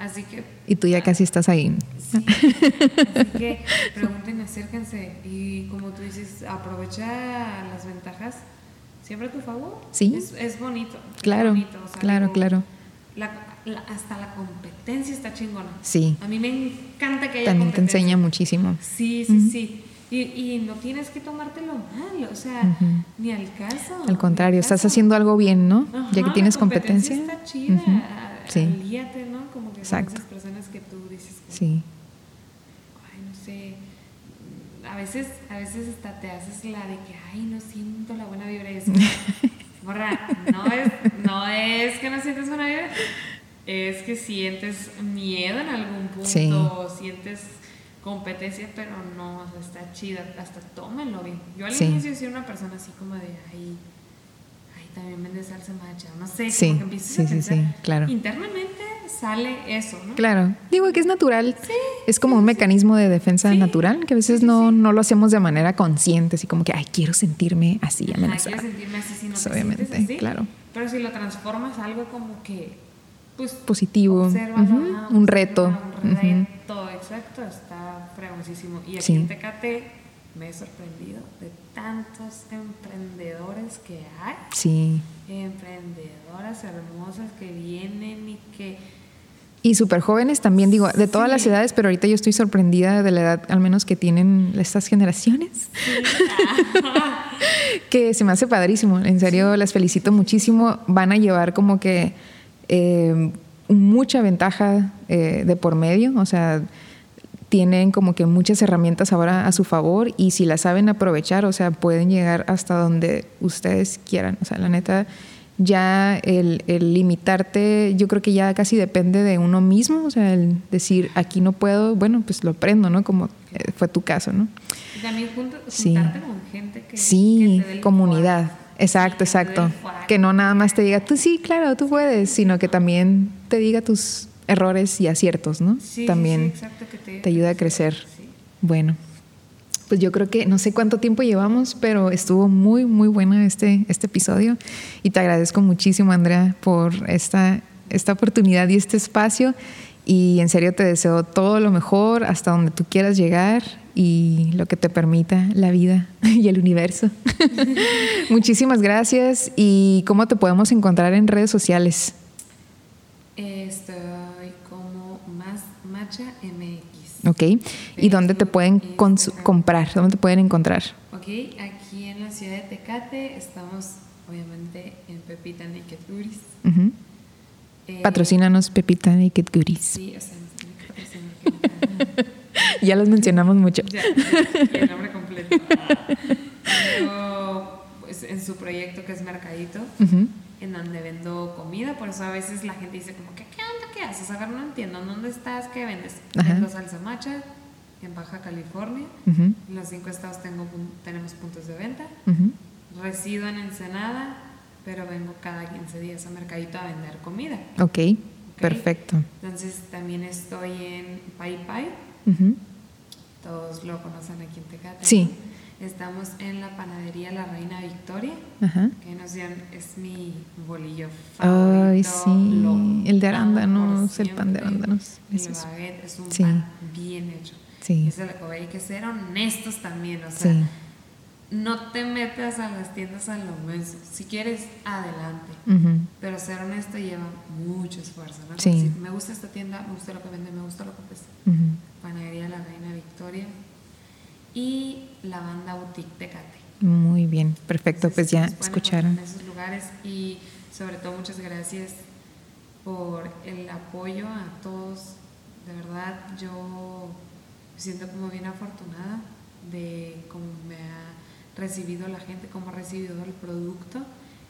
así que. Y tú ya casi estás ahí. Sí. Así que pregunten, acérquense. Y como tú dices, aprovecha las ventajas siempre a tu favor. Sí. Es, es bonito. Claro. Es bonito, o sea, claro, como, claro. La, la, hasta la competencia está chingona. Sí. A mí me encanta que haya también competencia. También te enseña muchísimo. Sí, sí, uh-huh. sí. Y, y no tienes que tomártelo mal, o sea, uh-huh. ni al caso. Al contrario, estás caso. haciendo algo bien, ¿no? Ajá, ya que tienes competencia. La competencia está chida. Uh-huh. Sí. Alíate, ¿no? Como que exacto. Son esas personas que tú dices. Como, sí. Ay, no sé. A veces, a veces hasta te haces la de que, ay, no siento la buena vibra. Y eso. Morra, no es, no es que no sientes buena vibra, es que sientes miedo en algún punto, sí. o sientes competencia, pero no, o sea, está chida, hasta tómenlo bien. Yo al sí. inicio soy una persona así como de, ay, ay también vende salsa macha, no sé, sí, como que empiezas sí, a pensar, sí, sí, claro. internamente sale eso, ¿no? Claro, digo que es natural, sí, es como sí, un mecanismo sí. de defensa sí, natural, que a veces sí, no, sí. no lo hacemos de manera consciente, así como que, ay, quiero sentirme así, amenazada. Quiero sentirme así, si no te obviamente, así, claro. Pero si lo transformas a algo como que... Pues, positivo, observa, uh-huh. no, un reto, un reto, uh-huh. exacto, está fregosísimo. Y aquí sí. en Tecate me he sorprendido de tantos emprendedores que hay, sí. emprendedoras hermosas que vienen y que... Y súper jóvenes también, digo, de todas sí. las edades, pero ahorita yo estoy sorprendida de la edad al menos que tienen estas generaciones. Sí. Que se me hace padrísimo, en serio, sí. las felicito muchísimo, van a llevar como que... Eh, mucha ventaja eh, de por medio, o sea, tienen como que muchas herramientas ahora a su favor y si las saben aprovechar, o sea, pueden llegar hasta donde ustedes quieran, o sea, la neta, ya el, el limitarte, yo creo que ya casi depende de uno mismo, o sea, el decir, aquí no puedo, bueno, pues lo aprendo, ¿no? Como eh, fue tu caso, ¿no? Y también junto, juntarte sí. con gente que... Sí, que te dé el comunidad. Cual. Exacto, exacto. Que no nada más te diga, tú sí, claro, tú puedes, sino que también te diga tus errores y aciertos, ¿no? Sí, también sí, exacto, que te, te ayuda a crecer. Sí. Bueno, pues yo creo que no sé cuánto tiempo llevamos, pero estuvo muy, muy bueno este, este episodio y te agradezco muchísimo, Andrea, por esta, esta oportunidad y este espacio y en serio te deseo todo lo mejor hasta donde tú quieras llegar. Y lo que te permita la vida y el universo. Muchísimas gracias. ¿Y cómo te podemos encontrar en redes sociales? Estoy como Más Macha M X. Ok. Facebook, ¿y dónde te pueden cons- comprar? ¿Dónde te pueden encontrar? Ok. Aquí en la ciudad de Tecate estamos, obviamente, en Pepita Naked Goodies. Uh-huh. Eh, Patrocínanos Pepita Naked Goodies. Sí, o sea, patrocínanos. Ya los mencionamos mucho. Ya, ya, el nombre completo. Yo, pues, en su proyecto que es Mercadito, uh-huh. en donde vendo comida, por eso a veces la gente dice como que, ¿qué onda? ¿Qué haces? A ver, no entiendo, ¿dónde estás? ¿Qué vendes? Ajá. Vendo salsa macha en Baja California. Uh-huh. En los cinco estados tengo, tenemos puntos de venta. Uh-huh. Resido en Ensenada, pero vengo cada quince días a Mercadito a vender comida. Ok, okay. Perfecto. Entonces también estoy en Pai Pai. Uh-huh. Todos lo conocen aquí en Tecate. Sí. ¿No? Estamos en la panadería La Reina Victoria. Uh-huh. Que nos dieron, es mi bolillo favorito. Ay, sí. Lo, el de arándanos, el pan de arándanos. El es. baguette es un sí. pan bien hecho. Sí. Eso es lo que hay que ser honestos también. O sea, sí. no te metas a las tiendas a lo menso. Si quieres, adelante. Uh-huh. Pero ser honesto lleva mucho esfuerzo. ¿No? Sí. Si me gusta esta tienda, me gusta lo que vende, me gusta lo que pesa. Uh-huh. Panadería La Reina Victoria y la banda Boutique Tecate. Muy bien, perfecto. Entonces, pues ya escucharon. En esos lugares y sobre todo muchas gracias por el apoyo a todos. De verdad, yo me siento como bien afortunada de cómo me ha recibido la gente, cómo ha recibido el producto,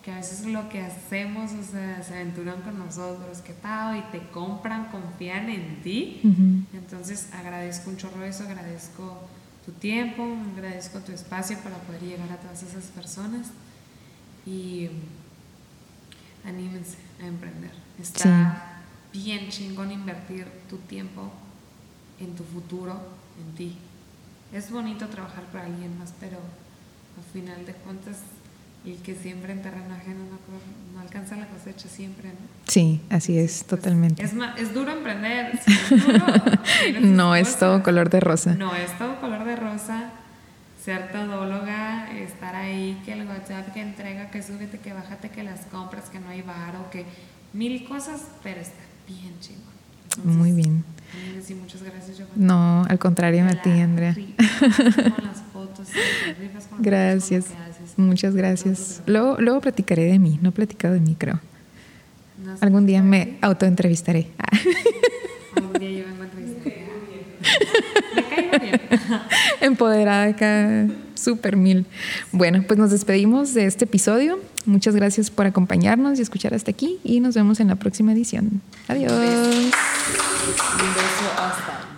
que a veces lo que hacemos, o sea, se aventuran con nosotros, qué tal, y te compran, confían en ti. Uh-huh. Entonces agradezco un chorro eso, agradezco tu tiempo, agradezco tu espacio para poder llegar a todas esas personas, y anímense a emprender. Está sí. bien chingón invertir tu tiempo en tu futuro, en ti. Es bonito trabajar para alguien más, pero al final de cuentas, el que siembra en terreno ajeno no, no alcanza la cosecha siempre, ¿no? Sí, así es, pues, totalmente. Es, ma- es duro emprender. Si es duro, no es cosa. Todo color de rosa. No es todo color de rosa. Ser todóloga, estar ahí, que el WhatsApp, que entrega, que súbete, que bájate, que las compras, que no hay varo, que mil cosas, pero está bien chingón. Entonces, muy bien. Sí, muchas gracias, Giovanna. No, al contrario, a ti, Andrea. Con las fotos, con gracias. Fotos, con haces, muchas gracias. Luego, luego platicaré de mí. No he platicado de mí, creo. No sé. Algún día me autoentrevistaré. Ah. Algún día yo vengo a entrevistar. Me caigo bien. Empoderada acá, súper mil. Bueno, pues nos despedimos de este episodio. Muchas gracias por acompañarnos y escuchar hasta aquí, y nos vemos en la próxima edición. Adiós. Un beso hasta